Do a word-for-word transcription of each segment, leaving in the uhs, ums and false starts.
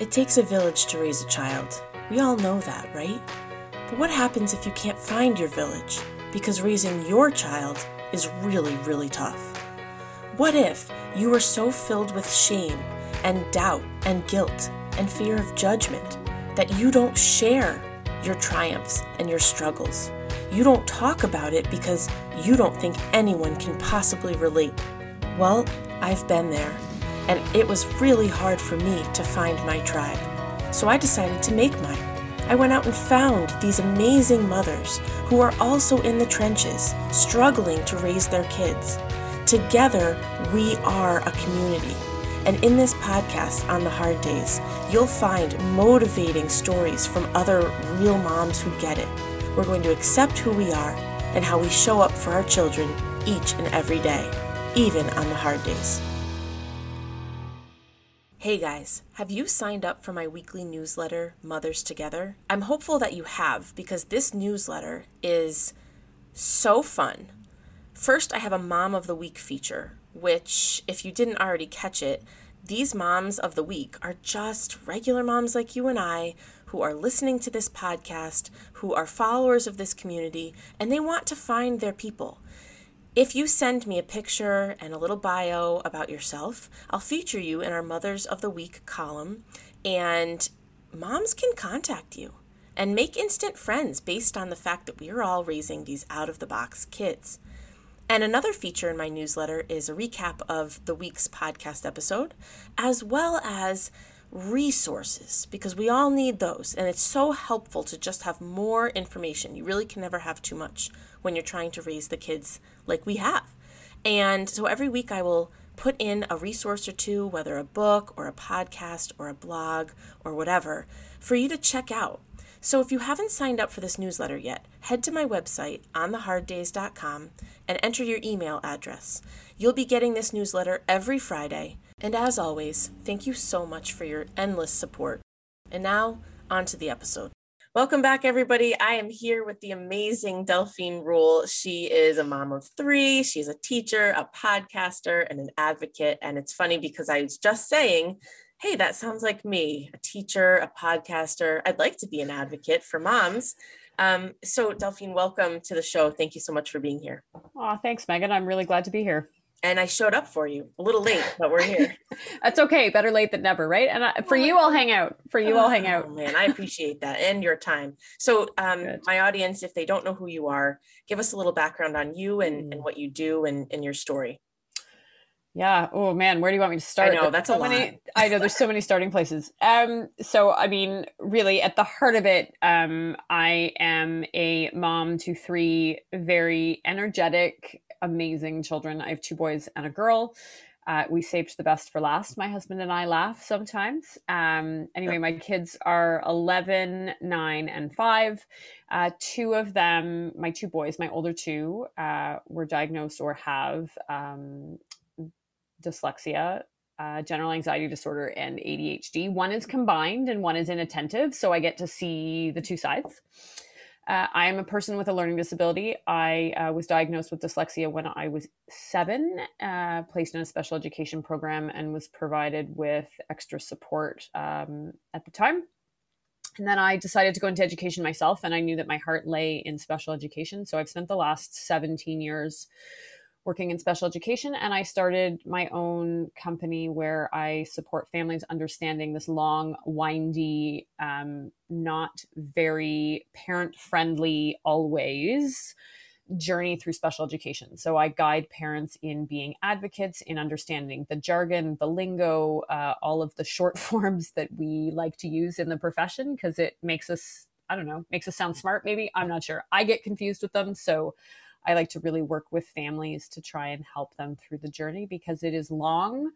It takes a village to raise a child. We all know that, right? But what happens if you can't find your village? Because raising your child is really, really tough. What if you are so filled with shame and doubt and guilt and fear of judgment that you don't share your triumphs and your struggles? You don't talk about it because you don't think anyone can possibly relate. Well, I've been there. And it was really hard for me to find my tribe. So I decided to make mine. I went out and found these amazing mothers who are also in the trenches, struggling to raise their kids. Together, we are a community. And in this podcast, On the Hard Days, you'll find motivating stories from other real moms who get it. We're going to accept who we are and how we show up for our children each and every day, even on the hard days. Hey guys, have you signed up for my weekly newsletter, Mothers Together? I'm hopeful that you have because this newsletter is so fun. First, I have a Mom of the Week feature, which if you didn't already catch it, these Moms of the Week are just regular moms like you and I who are listening to this podcast, who are followers of this community, and they want to find their people. If you send me a picture and a little bio about yourself, I'll feature you in our Mothers of the Week column, and moms can contact you and make instant friends based on the fact that we are all raising these out-of-the-box kids. And another feature in my newsletter is a recap of the week's podcast episode, as well as resources, because we all need those, and it's so helpful to just have more information. You really can never have too much when you're trying to raise the kids like we have. And so every week I will put in a resource or two, whether a book or a podcast or a blog or whatever, for you to check out. So if you haven't signed up for this newsletter yet, head to my website, on the hard days dot com, and enter your email address. You'll be getting this newsletter every Friday. And as always, thank you so much for your endless support. And now, on to the episode. Welcome back, everybody. I am here with the amazing Delphine Rule. She is a mom of three. She's a teacher, a podcaster, and an advocate. And it's funny because I was just saying, hey, that sounds like me, a teacher, a podcaster. I'd like to be an advocate for moms. Um, so Delphine, welcome to the show. Thank you so much for being here. Oh, thanks, Megan. I'm really glad to be here. And I showed up for you a little late, but we're here. That's okay. Better late than never, right? And I, for you, I'll hang out. For you, I'll hang out. Oh, man, I appreciate that and your time. So um, my audience, if they don't know who you are, give us a little background on you and, mm. and what you do and, and your story. Yeah. Oh, man, where do you want me to start? I know, that's so a lot. Many, I know, there's so many starting places. Um, so, I mean, really, at the heart of it, um, I am a mom to three very energetic, amazing children. I have two boys and a girl. Uh, we saved the best for last. My husband and I laugh sometimes. Um, anyway, my kids are eleven, nine, and five. Uh, two of them, my two boys, my older two, uh, were diagnosed or have um, dyslexia, uh, general anxiety disorder, and A D H D. One is combined and one is inattentive. So I get to see the two sides. Uh, I am a person with a learning disability. I uh, was diagnosed with dyslexia when I was seven, uh, placed in a special education program, and was provided with extra support um, at the time. And then I decided to go into education myself, and I knew that my heart lay in special education. So I've spent the last seventeen years working in special education, and I started my own company where I support families understanding this long, windy, um, not very parent-friendly always journey through special education. So I guide parents in being advocates, in understanding the jargon, the lingo, uh, all of the short forms that we like to use in the profession because it makes us, I don't know, makes us sound smart maybe. I'm not sure. I get confused with them. So I like to really work with families to try and help them through the journey because it is long,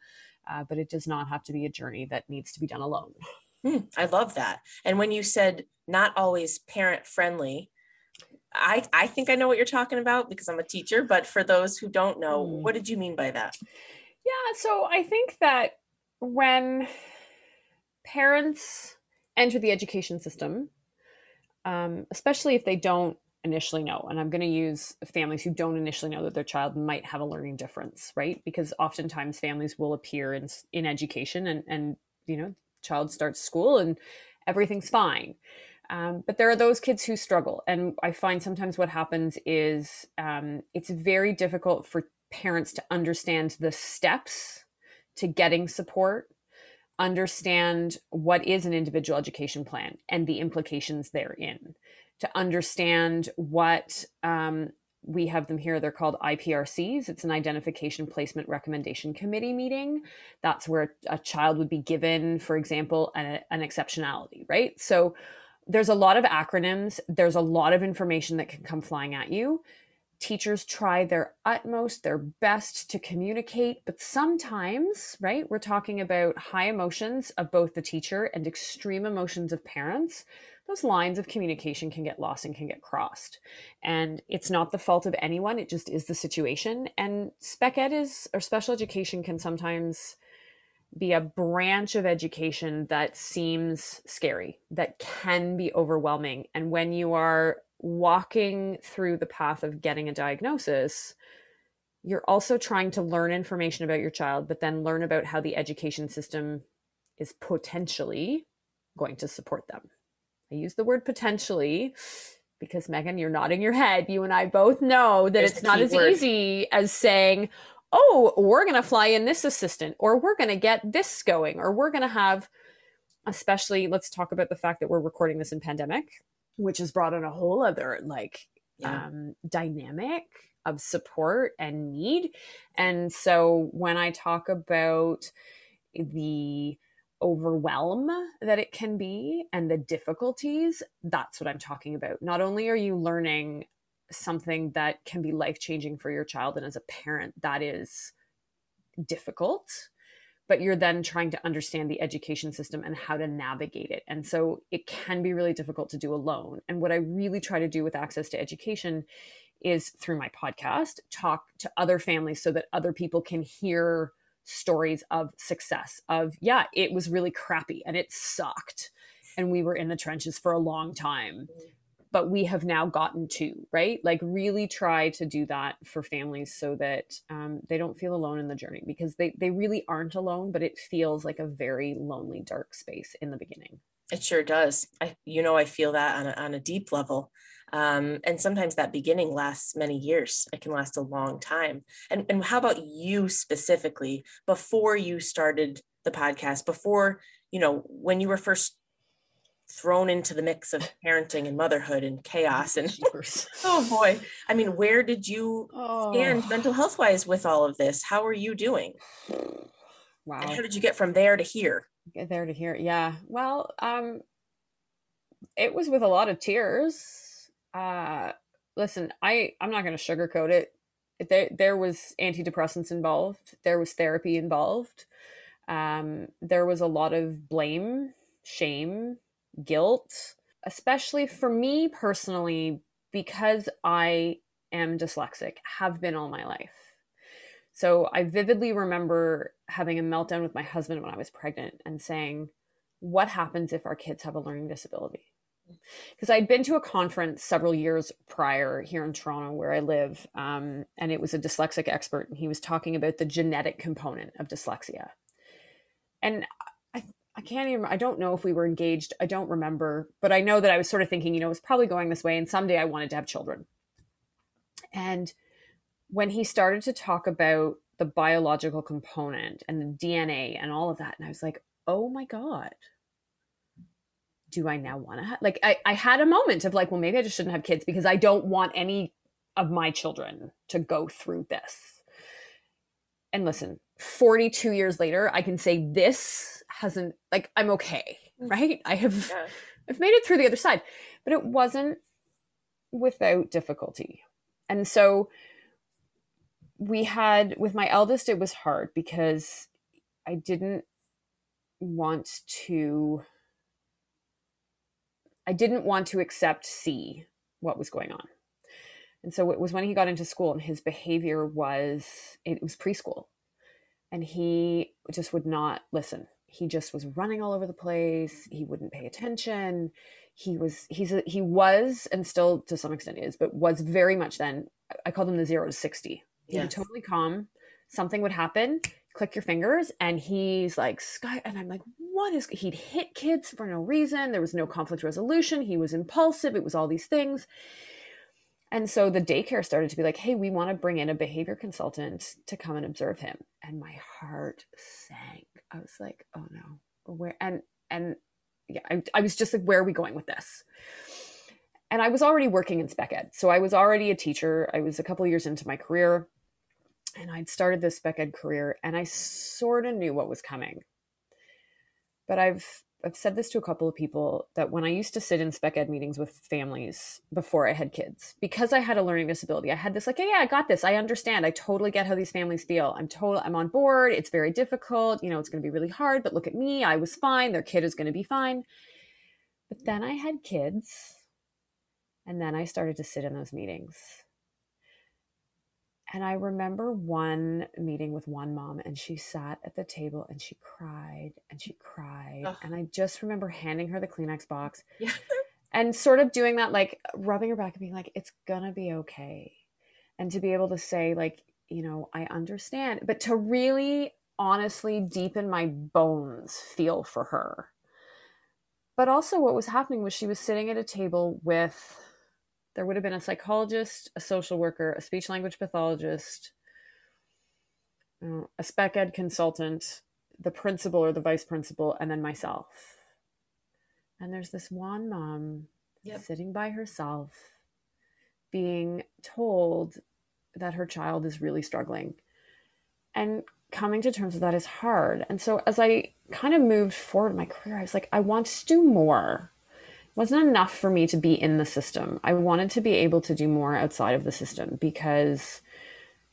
uh, but it does not have to be a journey that needs to be done alone. Hmm, I love that. And when you said not always parent friendly, I, I think I know what you're talking about because I'm a teacher, but for those who don't know, mm. what did you mean by that? Yeah. So I think that when parents enter the education system, um, especially if they don't initially know. And I'm going to use families who don't initially know that their child might have a learning difference, right? Because oftentimes families will appear in in education and, and you know, child starts school and everything's fine. Um, but there are those kids who struggle. And I find sometimes what happens is um, it's very difficult for parents to understand the steps to getting support, understand what is an individual education plan and the implications therein, to understand what um, we have them here. They're called I P R Cs. It's an Identification Placement Recommendation Committee meeting. That's where a child would be given, for example, a, an exceptionality, right? So there's a lot of acronyms. There's a lot of information that can come flying at you. Teachers try their utmost, their best to communicate, but sometimes, right, we're talking about high emotions of both the teacher and extreme emotions of parents. Those lines of communication can get lost and can get crossed. And it's not the fault of anyone. It just is the situation. And spec ed is, or special education can sometimes be a branch of education that seems scary, that can be overwhelming. And when you are walking through the path of getting a diagnosis, you're also trying to learn information about your child, but then learn about how the education system is potentially going to support them. I use the word potentially because, Megan, you're nodding your head. You and I both know that it's not as easy as saying, oh, we're going to fly in this assistant, or we're going to get this going, or we're going to have, especially, let's talk about the fact that we're recording this in pandemic, which has brought in a whole other like yeah. um, dynamic of support and need. And so when I talk about the overwhelm that it can be and the difficulties, that's what I'm talking about. Not only are you learning something that can be life-changing for your child, and as a parent, that is difficult, but you're then trying to understand the education system and how to navigate it. And so it can be really difficult to do alone. And what I really try to do with Access to Education is, through my podcast, talk to other families so that other people can hear stories of success, of, yeah, it was really crappy and it sucked. And we were in the trenches for a long time, but we have now gotten to, right? Like, really try to do that for families so that um, they don't feel alone in the journey, because they, they really aren't alone, but it feels like a very lonely, dark space in the beginning. It sure does. I, you know, I feel that on a, on a deep level. Um, and sometimes that beginning lasts many years. It can last a long time. And, and how about you specifically, before you started the podcast, before, you know, when you were first thrown into the mix of parenting and motherhood and chaos and oh boy, I mean, where did you oh. stand mental health wise with all of this? How are you doing? Wow. And how did you get from there to here? Get there to here. Yeah. Well, um, it was with a lot of tears. Uh, listen, I, I'm not going to sugarcoat it. There, there was antidepressants involved. There was therapy involved. Um, there was a lot of blame, shame, guilt, especially for me personally, because I am dyslexic, have been all my life. So I vividly remember having a meltdown with my husband when I was pregnant and saying, what happens if our kids have a learning disability? Because I'd been to a conference several years prior here in Toronto, where I live, um, and it was a dyslexic expert, and he was talking about the genetic component of dyslexia. And I can't even, I don't know if we were engaged. I don't remember, but I know that I was sort of thinking, you know, it's probably going this way. And someday I wanted to have children. And when he started to talk about the biological component and the D N A and all of that, and I was like, oh my God, do I now want to have, like, I, I had a moment of like, well, maybe I just shouldn't have kids because I don't want any of my children to go through this. And listen, forty-two years later, I can say this hasn't, like, I'm okay, right? I have, yeah. I've made it through the other side, but it wasn't without difficulty. And so we had, with my eldest, it was hard because I didn't want to, I didn't want to accept, see what was going on. And so it was when he got into school and his behavior was, it was preschool. And he just would not listen. He just was running all over the place. He wouldn't pay attention. He was, he's a, he was, and still to some extent is, but was very much then, I called him the zero to sixty. He yes. was totally calm. Something would happen, click your fingers. And he's like, Sky. And I'm like, what is, he'd hit kids for no reason. There was no conflict resolution. He was impulsive. It was all these things. And so the daycare started to be like, hey, we want to bring in a behavior consultant to come and observe him. And my heart sank. I was like, oh no, where? And, and yeah, I, I was just like, where are we going with this? And I was already working in spec ed. So I was already a teacher. I was a couple of years into my career and I'd started this spec ed career and I sort of knew what was coming. But I've, I've said this to a couple of people that when I used to sit in spec ed meetings with families before I had kids, because I had a learning disability, I had this like, yeah, yeah, I got this. I understand. I totally get how these families feel. I'm total, I'm on board. It's very difficult. You know, it's going to be really hard, but look at me. I was fine. Their kid is going to be fine. But then I had kids and then I started to sit in those meetings. And I remember one meeting with one mom and she sat at the table and she cried and she cried. Ugh. And I just remember handing her the Kleenex box yeah. and sort of doing that, like rubbing her back and being like, it's gonna be okay. And to be able to say like, you know, I understand, but to really honestly deep in my bones feel for her. But also what was happening was she was sitting at a table with, there would have been a psychologist, a social worker, a speech language pathologist, a spec ed consultant, the principal or the vice principal, and then myself. And there's this one mom yep. sitting by herself being told that her child is really struggling. And coming to terms with that is hard. And so as I kind of moved forward in my career, I was like, I want to do more. Wasn't enough for me to be in the system. I wanted to be able to do more outside of the system because,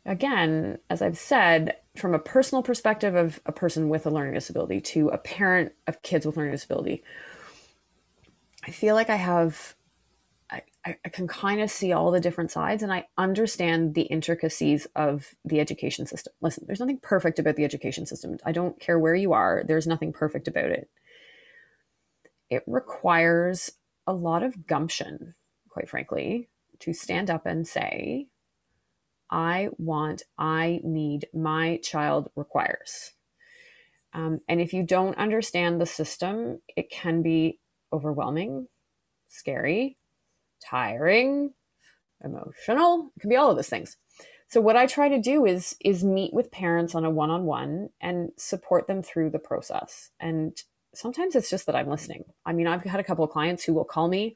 again, as I've said, from a personal perspective of a person with a learning disability to a parent of kids with learning disability, I feel like I have, I, I can kind of see all the different sides and I understand the intricacies of the education system. Listen, there's nothing perfect about the education system. I don't care where you are. There's nothing perfect about it. It requires a lot of gumption, quite frankly, to stand up and say, I want, I need, my child requires. Um, and if you don't understand the system, it can be overwhelming, scary, tiring, emotional. It can be all of those things. So what I try to do is, is meet with parents on a one-on-one and support them through the process. And sometimes it's just that I'm listening. I mean, I've had a couple of clients who will call me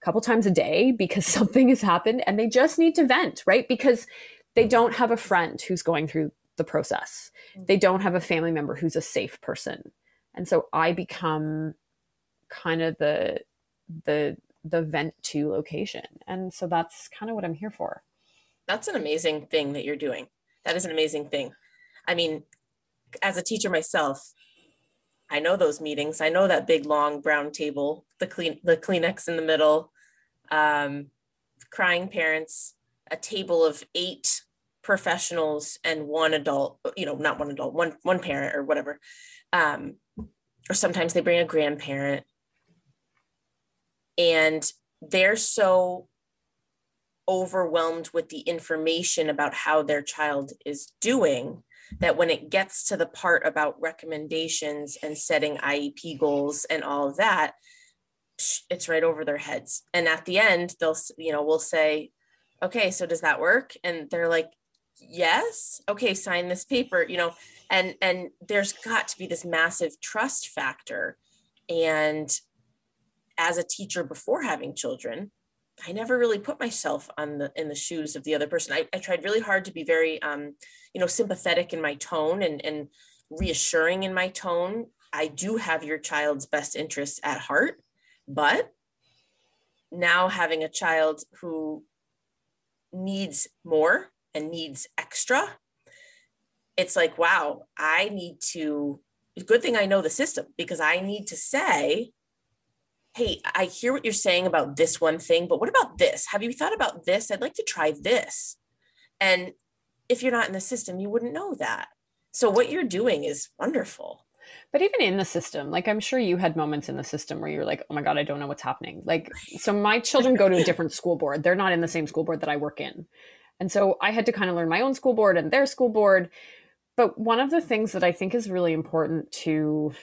a couple times a day because something has happened and they just need to vent, right? Because they don't have a friend who's going through the process. They don't have a family member who's a safe person. And so I become kind of the, the, the vent to location. And so that's kind of what I'm here for. That's an amazing thing that you're doing. That is an amazing thing. I mean, as a teacher myself, I know those meetings. I know that big, long brown table, the clean, the Kleenex in the middle, um, crying parents, a table of eight professionals and one adult, you know, not one adult, one, one parent or whatever. Um, or sometimes they bring a grandparent and they're so overwhelmed with the information about how their child is doing that when it gets to the part about recommendations and setting I E P goals and all of that, it's right over their heads. And at the end, they'll, you know, we'll say, okay, so does that work? And they're like, yes. Okay, sign this paper, you know, and, and there's got to be this massive trust factor. And as a teacher before having children, I never really put myself on the, in the shoes of the other person. I, I tried really hard to be very, um, you know, sympathetic in my tone and, and reassuring in my tone. I do have your child's best interests at heart, but now having a child who needs more and needs extra, it's like, wow, I need to, good thing I know the system because I need to say, hey, I hear what you're saying about this one thing, but what about this? Have you thought about this? I'd like to try this. And if you're not in the system, you wouldn't know that. So what you're doing is wonderful. But even in the system, like I'm sure you had moments in the system where you're like, oh my God, I don't know what's happening. Like, so my children go to a different school board. They're not in the same school board that I work in. And so I had to kind of learn my own school board and their school board. But one of the things that I think is really important to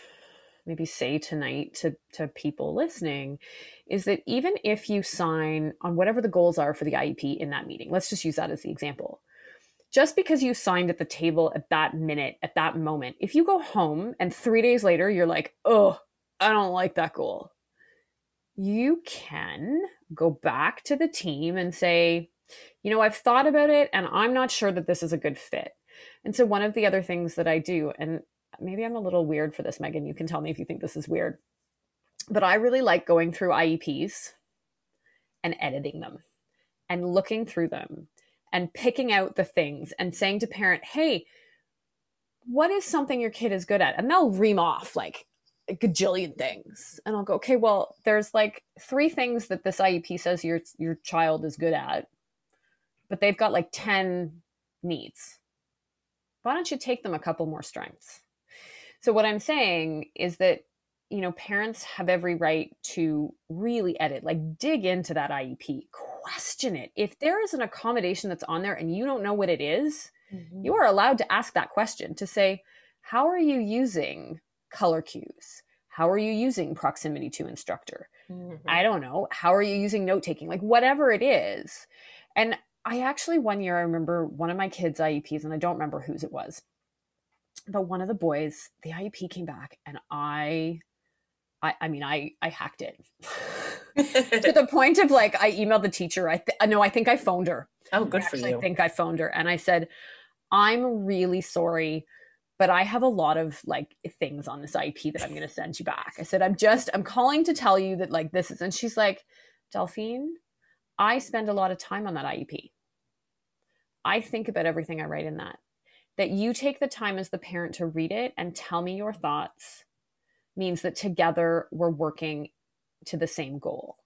maybe say tonight to, to people listening is that even if you sign on whatever the goals are for the I E P in that meeting, let's just use that as the example. Just because you signed at the table at that minute, at that moment, if you go home and three days later, you're like, oh, I don't like that goal. You can go back to the team and say, you know, I've thought about it and I'm not sure that this is a good fit. And so one of the other things that I do, and maybe I'm a little weird for this, Megan, you can tell me if you think this is weird, but I really like going through I E Ps and editing them and looking through them and picking out the things and saying to parent, hey, what is something your kid is good at? And they'll ream off like a gajillion things. And I'll go, okay, well, there's like three things that this I E P says your, your child is good at, but they've got like ten needs. Why don't you take them a couple more strengths? So what I'm saying is that, you know, parents have every right to really edit, like dig into that I E P, question it. If there is an accommodation that's on there and you don't know what it is, mm-hmm. you are allowed to ask that question, to say, how are you using color cues? How are you using proximity to instructor? Mm-hmm. I don't know. How are you using note-taking? Like whatever it is. And I actually, one year, I remember one of my kids' I E Ps, and I don't remember whose it was, but one of the boys, the I E P came back, and I, I, I mean, I, I hacked it to the point of like, I emailed the teacher. I th- no, I think I phoned her. Oh, good for you. I think I phoned her. And I said, I'm really sorry, but I have a lot of like things on this I E P that I'm going to send you back. I said, I'm just, I'm calling to tell you that like this is, and she's like, Delphine, I spend a lot of time on that I E P. I think about everything I write in that. That you take the time as the parent to read it and tell me your thoughts means that together we're working to the same goal.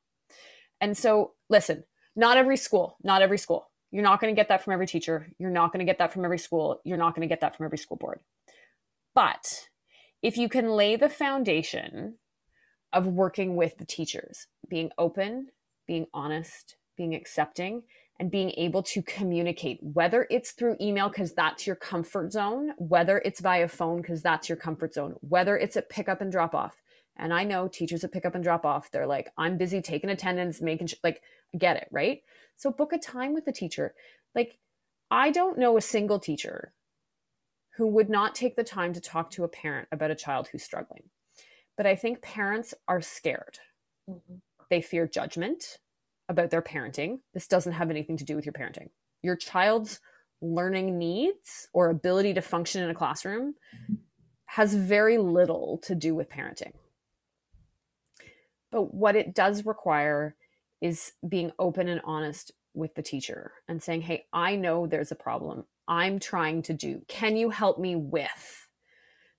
And so, listen, not every school, not every school. You're not going to get that from every teacher. You're not going to get that from every school. You're not going to get that from every school board. But if you can lay the foundation of working with the teachers, being open, being honest, being accepting, and being able to communicate, whether it's through email because that's your comfort zone, whether it's via phone because that's your comfort zone, whether it's at pick up and drop off. And I know teachers at pick up and drop off, they're like, I'm busy taking attendance, making sh-. like, get it, right? So book a time with the teacher. Like, I don't know a single teacher who would not take the time to talk to a parent about a child who's struggling. But I think parents are scared. Mm-hmm. They fear judgment about their parenting. This doesn't have anything to do with your parenting. Your child's learning needs or ability to function in a classroom has very little to do with parenting. But what it does require is being open and honest with the teacher and saying, hey, I know there's a problem. I'm trying to do. Can you help me with?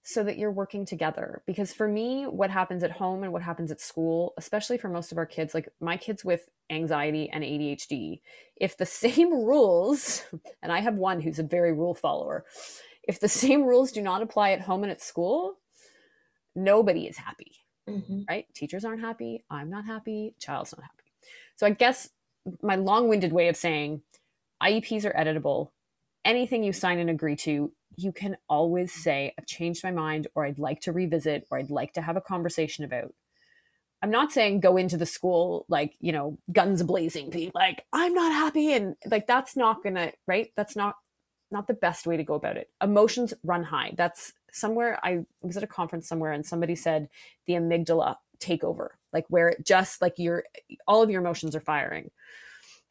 So that you're working together. Because for me, what happens at home and what happens at school, especially for most of our kids, like my kids with anxiety and A D H D, if the same rules, and I have one who's a very rule follower, if the same rules do not apply at home and at school, nobody is happy, mm-hmm. right? Teachers aren't happy. I'm not happy. Child's not happy. So I guess my long-winded way of saying I E Ps are editable. Anything you sign and agree to, you can always say, I've changed my mind, or I'd like to revisit, or I'd like to have a conversation about. I'm not saying go into the school, like, you know, guns blazing, being like, I'm not happy. And like, that's not gonna, right? That's not, not the best way to go about it. Emotions run high. That's somewhere, I was at a conference somewhere and somebody said the amygdala takeover, like where it just like your, all of your emotions are firing.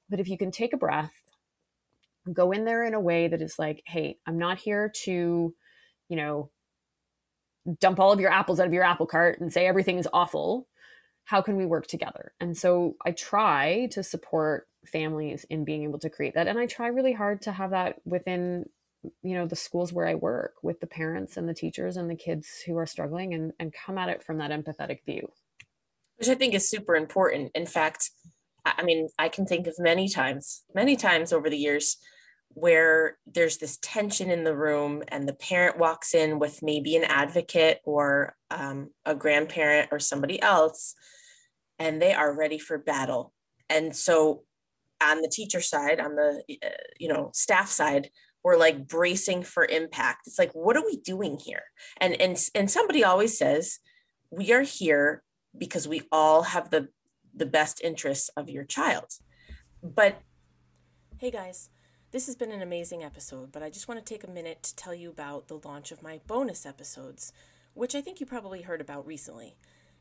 But if you can take a breath, go in there in a way that is like, hey, I'm not here to, you know, dump all of your apples out of your apple cart and say everything is awful. How can we work together? And so I try to support families in being able to create that. And I try really hard to have that within, you know, the schools where I work with the parents and the teachers and the kids who are struggling, and, and come at it from that empathetic view. Which I think is super important. In fact, I mean, I can think of many times, many times over the years where there's this tension in the room and the parent walks in with maybe an advocate or um, a grandparent or somebody else, and they are ready for battle. And so on the teacher side, on the, uh, you know, staff side, we're like bracing for impact. It's like, what are we doing here? And, and, and somebody always says, we are here because we all have the, the best interests of your child. But hey guys, this has been an amazing episode, but I just want to take a minute to tell you about the launch of my bonus episodes, which I think you probably heard about recently.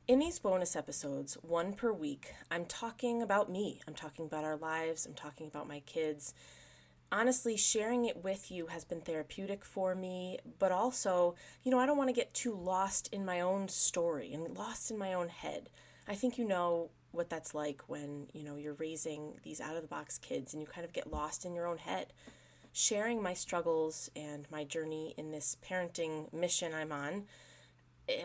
In these bonus episodes, one per week, I'm talking about me. I'm talking about our lives. I'm talking about my kids. Honestly, sharing it with you has been therapeutic for me, but also, you know, I don't want to get too lost in my own story and lost in my own head. I think you know what that's like when, you know, you're raising these out-of-the-box kids and you kind of get lost in your own head. Sharing my struggles and my journey in this parenting mission I'm on,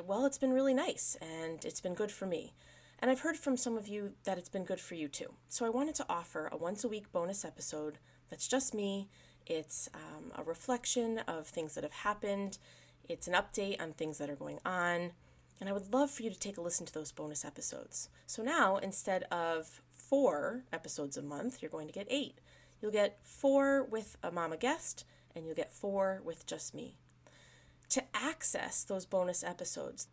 well, it's been really nice and it's been good for me. And I've heard from some of you that it's been good for you too. So I wanted to offer a once a week bonus episode that's just me. It's um, a reflection of things that have happened. It's an update on things that are going on. And I would love for you to take a listen to those bonus episodes. So now, instead of four episodes a month, you're going to get eight. You'll get four with a mama guest, and you'll get four with just me. To access those bonus episodes,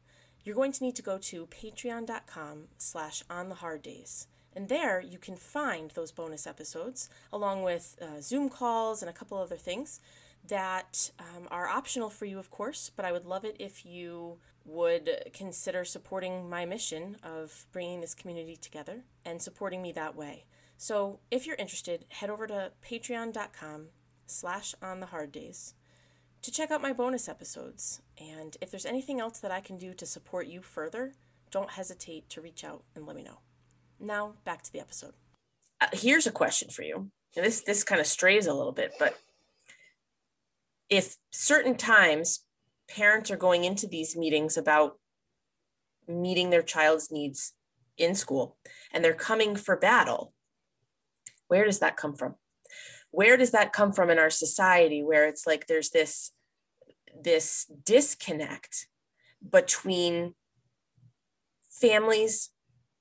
you're going to need to go to patreon.com slash on the hard days. And there you can find those bonus episodes along with uh, Zoom calls and a couple other things that um, are optional for you, of course, but I would love it if you would consider supporting my mission of bringing this community together and supporting me that way. So if you're interested, head over to patreon.com slash on the hard days to check out my bonus episodes. And if there's anything else that I can do to support you further, don't hesitate to reach out and let me know. Now, back to the episode. Uh, here's a question for you. Now, this this kind of strays a little bit, but if certain times parents are going into these meetings about meeting their child's needs in school, and they're coming for battle, where does that come from? Where does that come from in our society where it's like there's this, this disconnect between families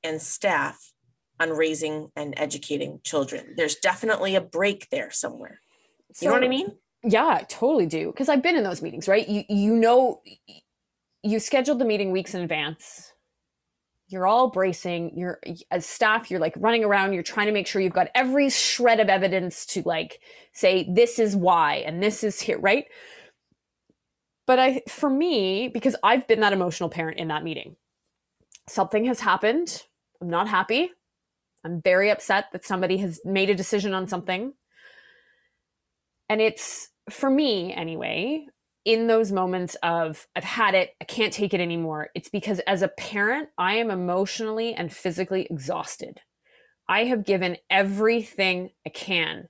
and staff on raising and educating children? There's definitely a break there somewhere. You so, know what I mean? Yeah, I totally do. Because I've been in those meetings, right? You you know, you scheduled the meeting weeks in advance. You're all bracing. You're as staff, you're like running around. You're trying to make sure you've got every shred of evidence to like say, this is why, and this is here, right? But I, for me, because I've been that emotional parent in that meeting, something has happened. I'm not happy. I'm very upset that somebody has made a decision on something. And it's, for me anyway, in those moments of I've had it, I can't take it anymore. It's because as a parent, I am emotionally and physically exhausted. I have given everything I can.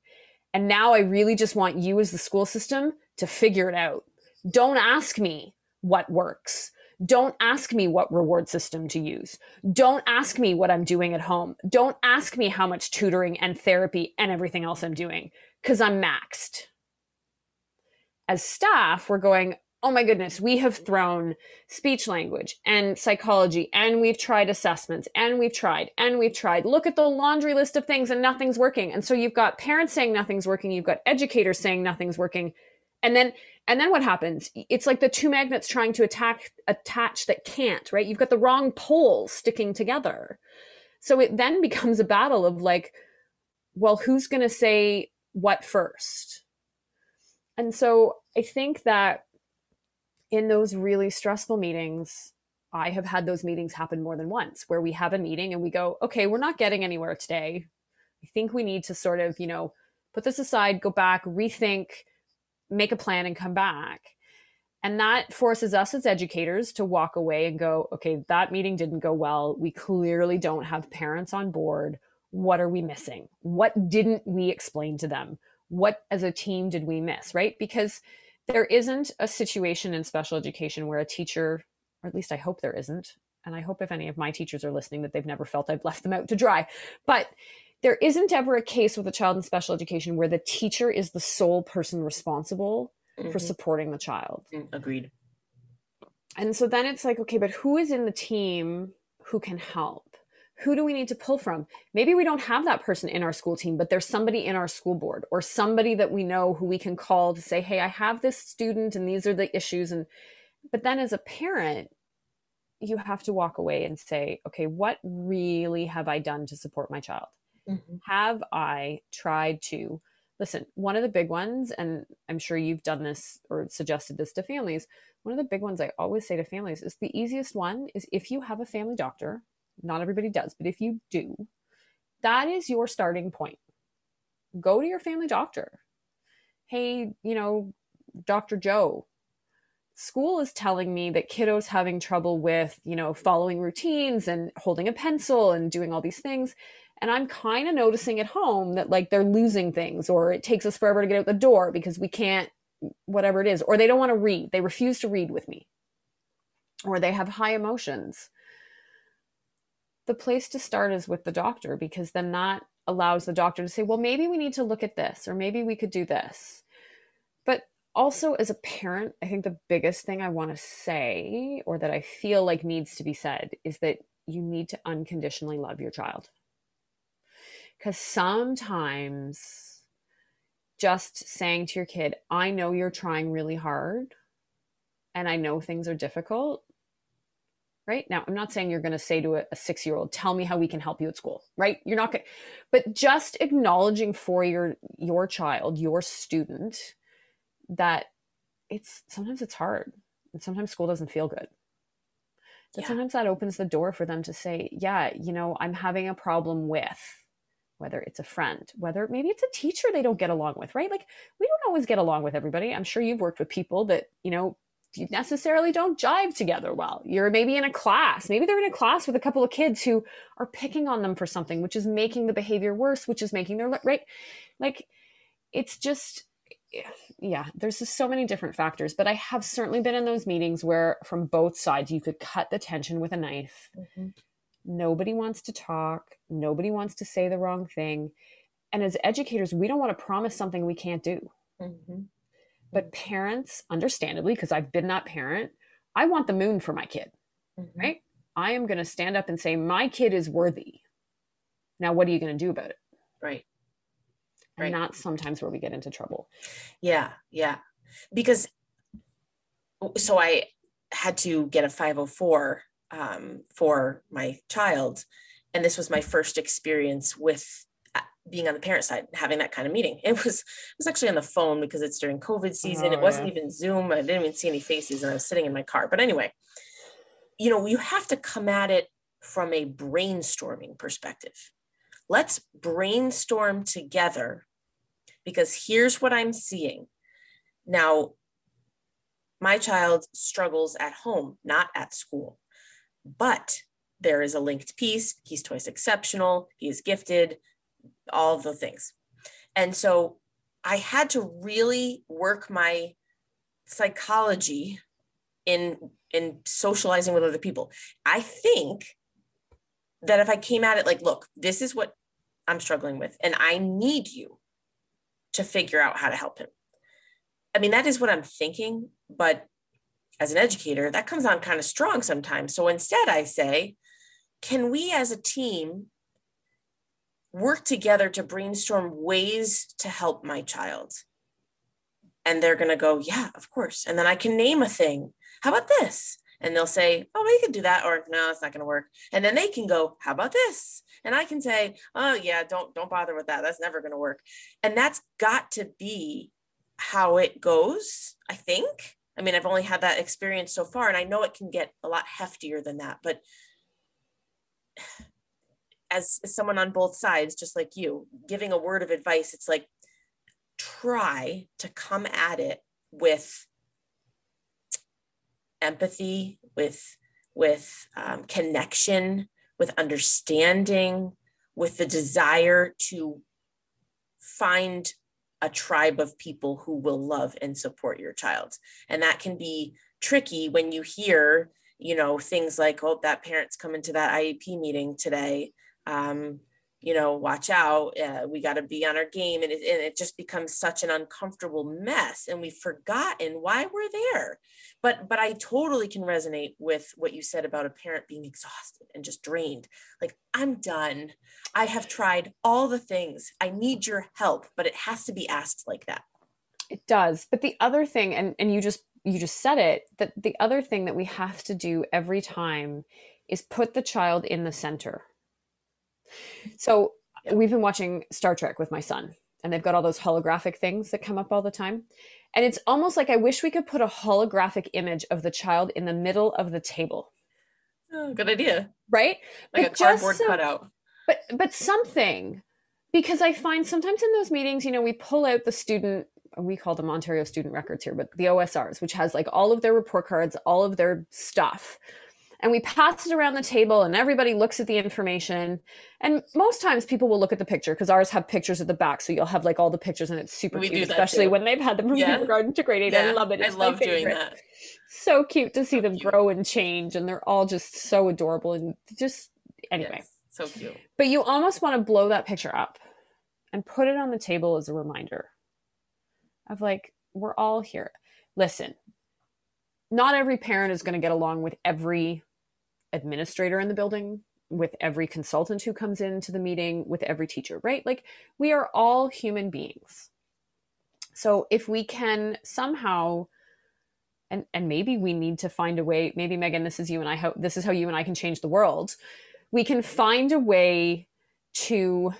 And now I really just want you as the school system to figure it out. Don't ask me what works. Don't ask me what reward system to use. Don't ask me what I'm doing at home. Don't ask me how much tutoring and therapy and everything else I'm doing, because I'm maxed. As staff, we're going, oh my goodness, we have thrown speech language and psychology, and we've tried assessments, and we've tried, and we've tried. Look at the laundry list of things and nothing's working. And so you've got parents saying nothing's working. You've got educators saying nothing's working. And then and then what happens? It's like the two magnets trying to attack attach that can't, right? You've got the wrong poles sticking together. So it then becomes a battle of like, well, who's going to say what first? And so I think that in those really stressful meetings, I have had those meetings happen more than once where we have a meeting and we go, okay, we're not getting anywhere today. I think we need to sort of, you know, put this aside, go back, rethink, make a plan and come back. And that forces us as educators to walk away and go, okay, that meeting didn't go well. We clearly don't have parents on board. What are we missing? What didn't we explain to them? What as a team did we miss, right? Because there isn't a situation in special education where a teacher, or at least I hope there isn't, and I hope if any of my teachers are listening that they've never felt I've left them out to dry. But there isn't ever a case with a child in special education where the teacher is the sole person responsible mm-hmm. for supporting the child. Agreed. And so then it's like, okay, but who is in the team who can help? Who do we need to pull from? Maybe we don't have that person in our school team, but there's somebody in our school board or somebody that we know who we can call to say, hey, I have this student and these are the issues. And but then as a parent, you have to walk away and say, okay, what really have I done to support my child? Mm-hmm. Have I tried to listen? One of the big ones, and I'm sure you've done this or suggested this to families, one of the big ones I always say to families is the easiest one is if you have a family doctor, not everybody does, but if you do, that is your starting point. Go to your family doctor. Hey, you know, Doctor Joe, school is telling me that kiddo's having trouble with, you know, following routines and holding a pencil and doing all these things. And I'm kind of noticing at home that like they're losing things, or it takes us forever to get out the door because we can't, whatever it is, or they don't want to read. They refuse to read with me, or they have high emotions. The place to start is with the doctor, because then that allows the doctor to say, well, maybe we need to look at this, or maybe we could do this. But also as a parent, I think the biggest thing I want to say, or that I feel like needs to be said, is that you need to unconditionally love your child. Because sometimes just saying to your kid, I know you're trying really hard and I know things are difficult, right? Now, I'm not saying you're going to say to a, a six-year-old, tell me how we can help you at school, right? You're not going to, but just acknowledging for your, your child, your student, that it's, sometimes it's hard and sometimes school doesn't feel good. But yeah. Sometimes that opens the door for them to say, yeah, you know, I'm having a problem with, whether it's a friend, whether maybe it's a teacher they don't get along with, right? Like we don't always get along with everybody. I'm sure you've worked with people that, you know, you necessarily don't jive together well. You're maybe in a class, maybe they're in a class with a couple of kids who are picking on them for something, which is making the behavior worse, which is making their, right? Like it's just, yeah, there's just so many different factors, but I have certainly been in those meetings where from both sides, you could cut the tension with a knife. Mm-hmm. Nobody wants to talk. Nobody wants to say the wrong thing. And as educators, we don't want to promise something we can't do. Mm-hmm. But parents, understandably, because I've been that parent, I want the moon for my kid, mm-hmm. right? I am going to stand up and say, my kid is worthy. Now, what are you going to do about it? Right. And right. That's sometimes where we get into trouble. Yeah. Yeah. Because, so I had to get a five oh four um, for my child. And this was my first experience with being on the parent side, having that kind of meeting. It was, it was actually on the phone because it's during COVID season. Oh, it wasn't yeah. even Zoom. I didn't even see any faces and I was sitting in my car. But anyway, you know, you have to come at it from a brainstorming perspective. Let's brainstorm together because here's what I'm seeing. Now, my child struggles at home, not at school, but there is a linked piece. He's twice exceptional. He is gifted, all of the things. And so I had to really work my psychology in, in socializing with other people. I think that if I came at it like, look, this is what I'm struggling with, and I need you to figure out how to help him. I mean, that is what I'm thinking, but as an educator, that comes on kind of strong sometimes. So instead I say, can we as a team work together to brainstorm ways to help my child? And they're going to go, yeah, of course. And then I can name a thing. How about this? And they'll say, oh, I can do that. Or no, it's not going to work. And then they can go, how about this? And I can say, oh yeah, don't, don't bother with that. That's never going to work. And that's got to be how it goes, I think. I mean, I've only had that experience so far, and I know it can get a lot heftier than that, but as, as someone on both sides, just like you, giving a word of advice, it's like, try to come at it with empathy, with, with um, connection, with understanding, with the desire to find a tribe of people who will love and support your child. And that can be tricky when you hear, you know, things like, oh, that parent's coming to that I E P meeting today. Um, you know, watch out. Uh, we got to be on our game. And it, and it just becomes such an uncomfortable mess. And we've forgotten why we're there. But, but I totally can resonate with what you said about a parent being exhausted and just drained. Like, I'm done. I have tried all the things. I need your help, but it has to be asked like that. It does. But the other thing, and, and you just you just said it, that the other thing that we have to do every time is put the child in the center. So we've been watching Star Trek with my son, and they've got all those holographic things that come up all the time. And it's almost like I wish we could put a holographic image of the child in the middle of the table. Oh, good idea. Right? Like but a cardboard so, cutout. But, but something, because I find sometimes in those meetings, you know, we pull out the student, we call them Ontario student records here, but the O S Rs, which has like all of their report cards, all of their stuff. And we pass it around the table and everybody looks at the information. And most times people will look at the picture because ours have pictures at the back. So you'll have like all the pictures and it's super we cute, especially too. When they've had them from yeah. kindergarten to grade eight. Yeah. I love it. It's I love my doing that. So cute to see so them cute. grow and change. And they're all just so adorable and just anyway. Yes. So cute. But you almost want to blow that picture up and put it on the table as a reminder of like, we're all here. Listen, not every parent is going to get along with every administrator in the building, with every consultant who comes into the meeting, with every teacher, right? Like we are all human beings. So if we can somehow, and and maybe we need to find a way, maybe Megan, this is you and I, how, this is how you and I can change the world. We can find a way to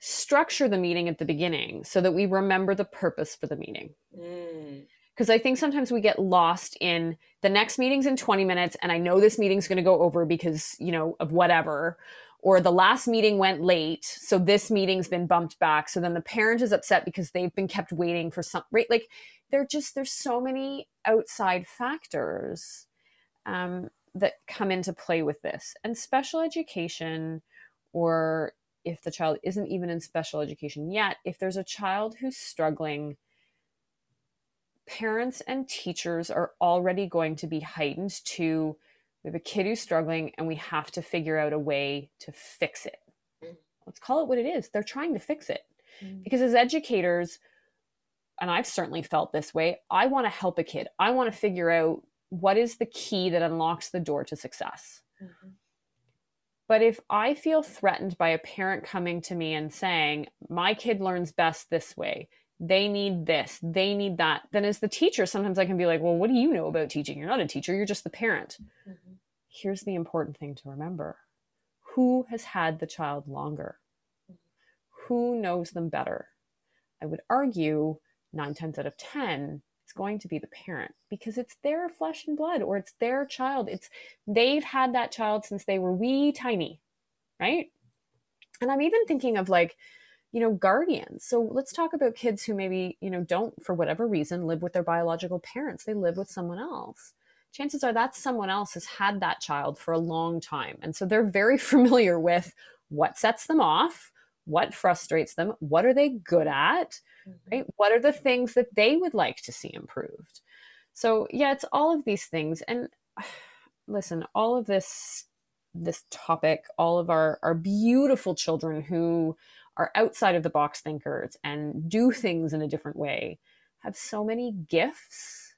structure the meeting at the beginning so that we remember the purpose for the meeting. Mm. Because I think sometimes we get lost in the next meeting's in twenty minutes and I know this meeting's going to go over because, you know, of whatever, or the last meeting went late. So this meeting's been bumped back. So then the parent is upset because they've been kept waiting for some, right? Like they're just, there's so many outside factors um, that come into play with this. And special education, or if the child isn't even in special education yet, if there's a child who's struggling, parents and teachers are already going to be heightened to, we have a kid who's struggling and we have to figure out a way to fix it. Mm. Let's call it what it is. They're trying to fix it. Mm. Because as educators, and I've certainly felt this way, I want to help a kid. I want to figure out what is the key that unlocks the door to success. Mm-hmm. But if I feel threatened by a parent coming to me and saying, my kid learns best this way, they need this, they need that, then as the teacher, sometimes I can be like, well, what do you know about teaching? You're not a teacher, you're just the parent. Mm-hmm. Here's the important thing to remember. Who has had the child longer? Who knows them better? I would argue nine times out of ten, it's going to be the parent because it's their flesh and blood, or it's their child. It's they've had that child since they were wee tiny, right? And I'm even thinking of like, you know, guardians. So let's talk about kids who maybe, you know, don't, for whatever reason, live with their biological parents. They live with someone else. Chances are that someone else has had that child for a long time. And so they're very familiar with what sets them off, what frustrates them, what are they good at, right? What are the things that they would like to see improved? So yeah, it's all of these things. And listen, all of this, this topic, all of our, our beautiful children who are outside of the box thinkers and do things in a different way have so many gifts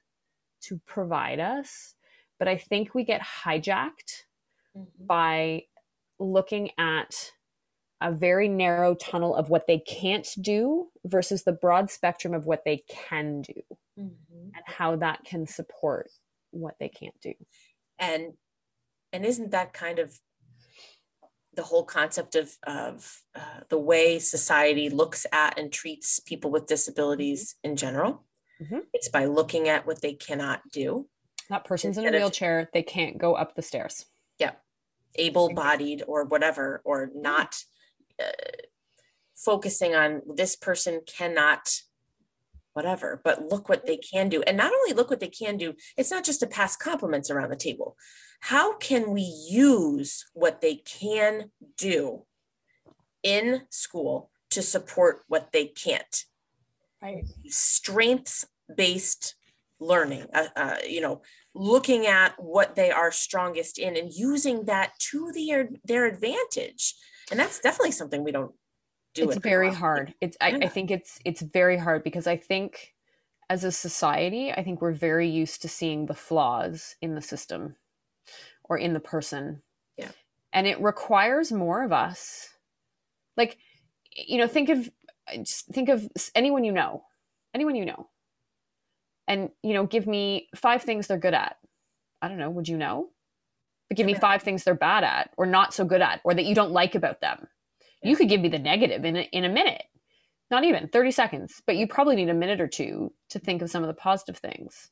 to provide us. But I think we get hijacked mm-hmm. by looking at a very narrow tunnel of what they can't do versus the broad spectrum of what they can do mm-hmm. and how that can support what they can't do. And, and isn't that kind of the whole concept of, of uh, the way society looks at and treats people with disabilities in general? Mm-hmm. It's by looking at what they cannot do. That person's in a wheelchair, of, they can't go up the stairs. Yeah. Able-bodied or whatever, or not uh, focusing on this person cannot whatever, but look what they can do. And not only look what they can do, it's not just to pass compliments around the table. How can we use what they can do in school to support what they can't? Right. Strengths-based learning, uh, uh, you know, looking at what they are strongest in and using that to their, their advantage. And that's definitely something we don't do. It's very hard. It's, I, I think it's, it's very hard because I think as a society, I think we're very used to seeing the flaws in the system or in the person. Yeah. And it requires more of us. Like, you know, think of, just think of anyone, you know, anyone, you know, and, you know, give me five things they're good at. I don't know. Would you know? But give me five things they're bad at or not so good at, or that you don't like about them. You could give me the negative in a, in a minute, not even thirty seconds, but you probably need a minute or two to think of some of the positive things.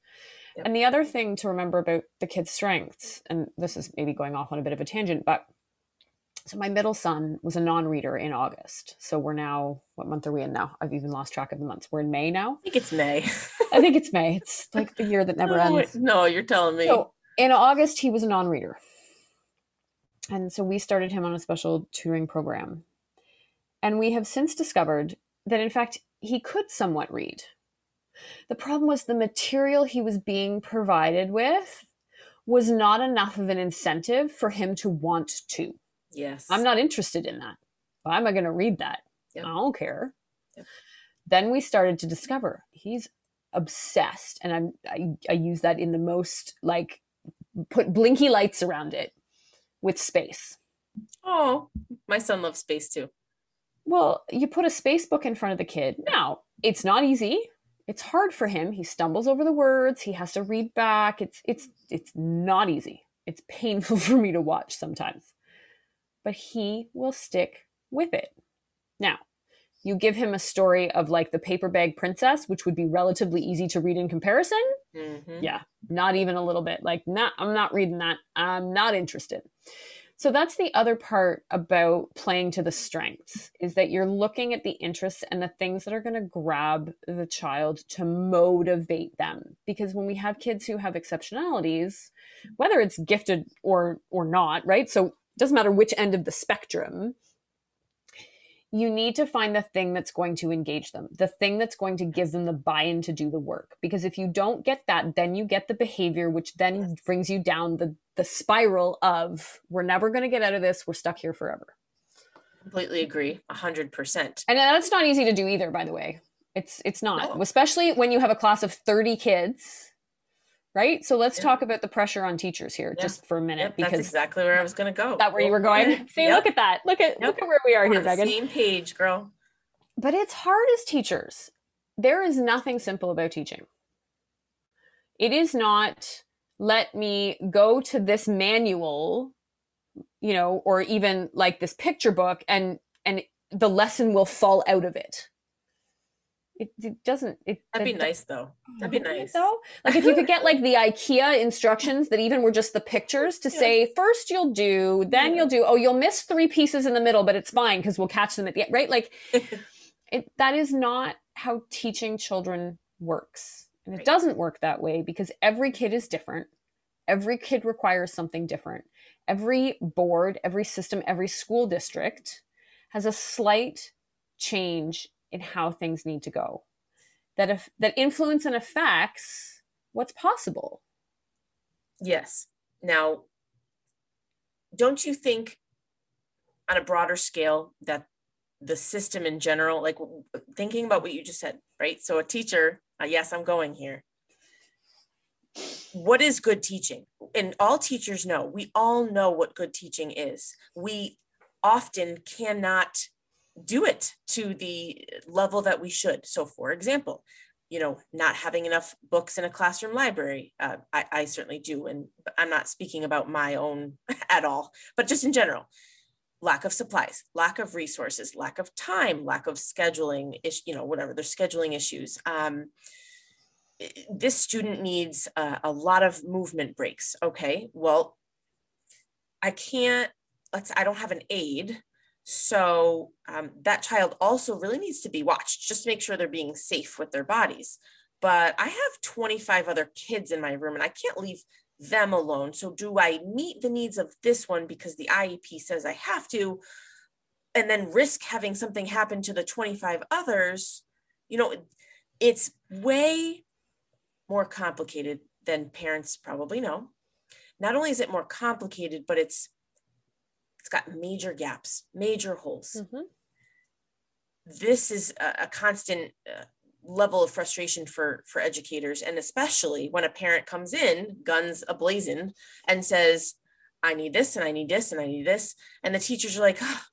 Yep. And the other thing to remember about the kids' strengths, and this is maybe going off on a bit of a tangent, but so my middle son was a non-reader in August. So we're now, what month are we in now? I've even lost track of the months. We're in May now. I think it's May. I think it's May. It's like the year that never no, ends. No, you're telling me. So in August, he was a non-reader. And so we started him on a special tutoring program. And we have since discovered that, in fact, he could somewhat read. The problem was the material he was being provided with was not enough of an incentive for him to want to. Yes. I'm not interested in that. Why am I going to read that? Yep. I don't care. Yep. Then we started to discover he's obsessed. And I'm, I, I use that in the most, like, put blinky lights around it, with space. Oh, my son loves space too. Well, you put a space book in front of the kid. Now, it's not easy. It's hard for him. He stumbles over the words. He has to read back. It's it's it's not easy. It's painful for me to watch sometimes. But he will stick with it. Now, you give him a story of like the Paper Bag Princess, which would be relatively easy to read in comparison. Mm-hmm. Yeah, not even a little bit. Like, nah, I'm not reading that. I'm not interested. So that's the other part about playing to the strengths, is that you're looking at the interests and the things that are going to grab the child to motivate them. Because when we have kids who have exceptionalities, whether it's gifted or or not, right? So it doesn't matter which end of the spectrum, you need to find the thing that's going to engage them, the thing that's going to give them the buy-in to do the work. Because if you don't get that, then you get the behavior, which then yes. brings you down the, the spiral of, we're never going to get out of this. We're stuck here forever. Completely agree. A hundred percent. And that's not easy to do either, by the way. It's, it's not, no. Especially when you have a class of thirty kids, right? So let's yeah. talk about the pressure on teachers here yeah. just for a minute. Yep, because that's exactly where I was going to go. That where you were going? See, yep. look at that. Look at, yep. look at where we are here, Megan. Same page, girl. But it's hard as teachers. There is nothing simple about teaching. It is not, let me go to this manual, you know, or even like this picture book and, and the lesson will fall out of it. It, it doesn't. It, That'd be it, nice though. That'd be nice though. Like if you could get like the IKEA instructions that even were just the pictures to yeah. say, first you'll do, then yeah. you'll do, oh, you'll miss three pieces in the middle, but it's fine because we'll catch them at the end, right? Like it, that is not how teaching children works. And it right. doesn't work that way because every kid is different. Every kid requires something different. Every board, every system, every school district has a slight change in how things need to go, that if that influence and affects what's possible. Yes. Now, don't you think on a broader scale that the system in general, like thinking about what you just said, right? So a teacher, uh, yes, I'm going here. What is good teaching? And all teachers know, we all know what good teaching is. We often cannot do it to the level that we should. So for example, you know, not having enough books in a classroom library, uh, I, I certainly do. And I'm not speaking about my own at all, but just in general, lack of supplies, lack of resources, lack of time, lack of scheduling, is, you know, whatever, there's scheduling issues. Um, this student needs a, a lot of movement breaks. Okay, well, I can't, let's, I don't have an aide. So um, that child also really needs to be watched just to make sure they're being safe with their bodies. But I have twenty-five other kids in my room and I can't leave them alone. So do I meet the needs of this one because the I E P says I have to, and then risk having something happen to the twenty-five others? You know, it's way more complicated than parents probably know. Not only is it more complicated, but it's It's got major gaps, major holes. Mm-hmm. This is a, a constant uh, level of frustration for, for educators. And especially when a parent comes in, guns ablazing, and says, I need this and I need this and I need this. And the teachers are like, oh,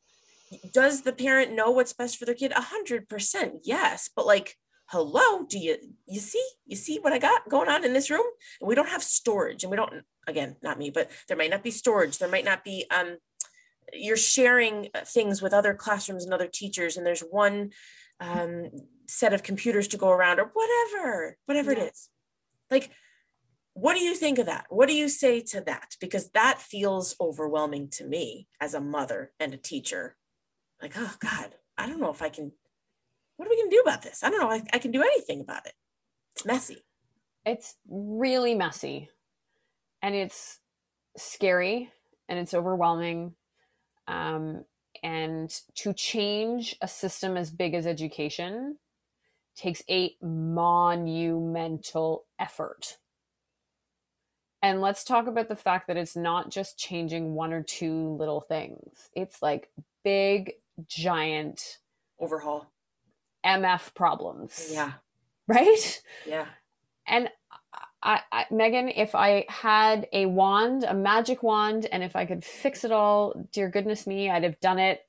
does the parent know what's best for their kid? A hundred percent. Yes. But like, hello, do you, you see, you see what I got going on in this room? And we don't have storage, and we don't, again, not me, but there might not be storage. There might not be, um, you're sharing things with other classrooms and other teachers, and there's one um, set of computers to go around, or whatever, whatever yeah. it is. Like, what do you think of that? What do you say to that? Because that feels overwhelming to me as a mother and a teacher. Like, oh God, I don't know if I can, what are we gonna do about this? I don't know, I, I can do anything about it. It's messy. It's really messy, and it's scary, and it's overwhelming. Um, and to change a system as big as education takes a monumental effort. And let's talk about the fact that it's not just changing one or two little things. It's like big, giant overhaul, M F problems. Yeah. Right? Yeah. And I, I, Megan, if I had a wand, a magic wand, and if I could fix it all, dear goodness me, I'd have done it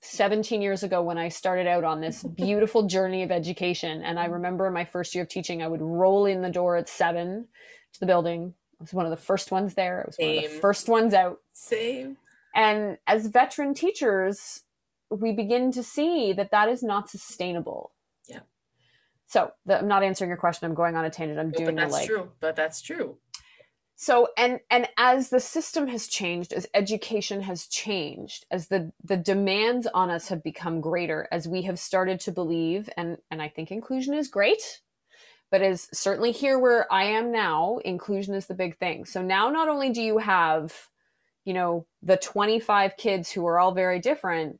seventeen years ago when I started out on this beautiful journey of education. And I remember my first year of teaching, I would roll in the door at seven to the building. I was one of the first ones there. I was Same. one of the first ones out. Same. And as veteran teachers, we begin to see that that is not sustainable. Yeah. So the, I'm not answering your question. I'm going on a tangent. I'm no, doing but that's like, true. But that's true. So, and, and as the system has changed, as education has changed, as the, the demands on us have become greater, as we have started to believe, and, and I think inclusion is great, but as certainly here where I am now, inclusion is the big thing. So now not only do you have, you know, the twenty-five kids who are all very different,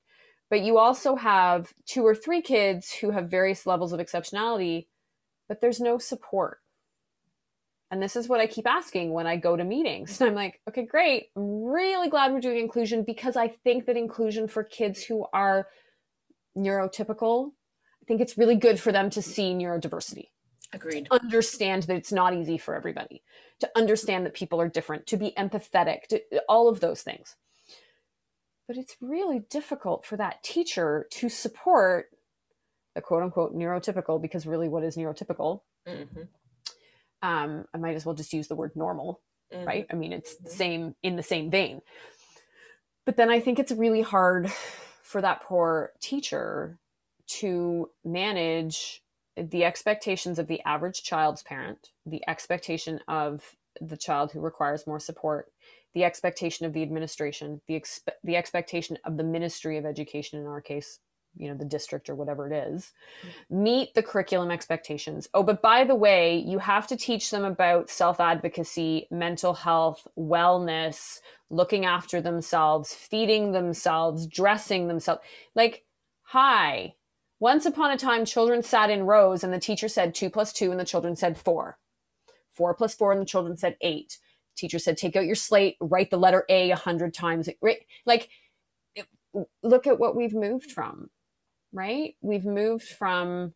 but you also have two or three kids who have various levels of exceptionality, but there's no support. And this is what I keep asking when I go to meetings. And I'm like, okay, great. I'm really glad we're doing inclusion, because I think that inclusion for kids who are neurotypical, I think it's really good for them to see neurodiversity. Agreed. To understand that it's not easy for everybody, to understand that people are different, to be empathetic, to all of those things. But it's really difficult for that teacher to support the quote unquote neurotypical, because really what is neurotypical? Mm-hmm. Um, I might as well just use the word normal, mm-hmm. right? I mean, it's mm-hmm. the same in the same vein. But then I think it's really hard for that poor teacher to manage the expectations of the average child's parent, the expectation of the child who requires more support, the expectation of the administration, the expe- the expectation of the Ministry of Education, in our case, you know, the district or whatever it is, mm-hmm. meet the curriculum expectations. Oh, but by the way, you have to teach them about self-advocacy, mental health, wellness, looking after themselves, feeding themselves, dressing themselves. Like, hi, once upon a time, children sat in rows and the teacher said two plus two and the children said four. Four plus four and the children said eight. Teacher said, take out your slate, write the letter A a hundred times. Like, look at what we've moved from, right? We've moved from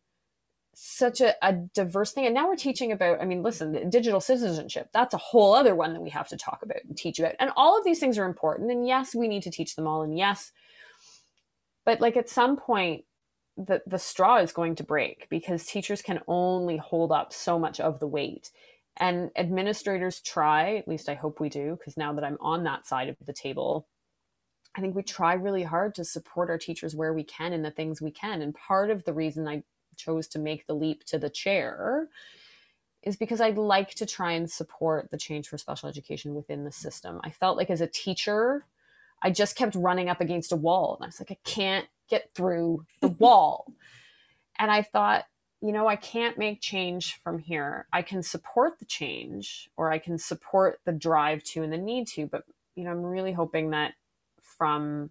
such a, a diverse thing. And now we're teaching about, I mean, listen, digital citizenship, that's a whole other one that we have to talk about and teach about. And all of these things are important. And yes, we need to teach them all. And yes, but like at some point, the, the straw is going to break, because teachers can only hold up so much of the weight. And administrators try, at least I hope we do, because now that I'm on that side of the table, I think we try really hard to support our teachers where we can and the things we can. And part of the reason I chose to make the leap to the chair is because I'd like to try and support the change for special education within the system. I felt like as a teacher, I just kept running up against a wall. And I was like, I can't get through the wall. And I thought, you know, I can't make change from here. I can support the change, or I can support the drive to and the need to, but, you know, I'm really hoping that from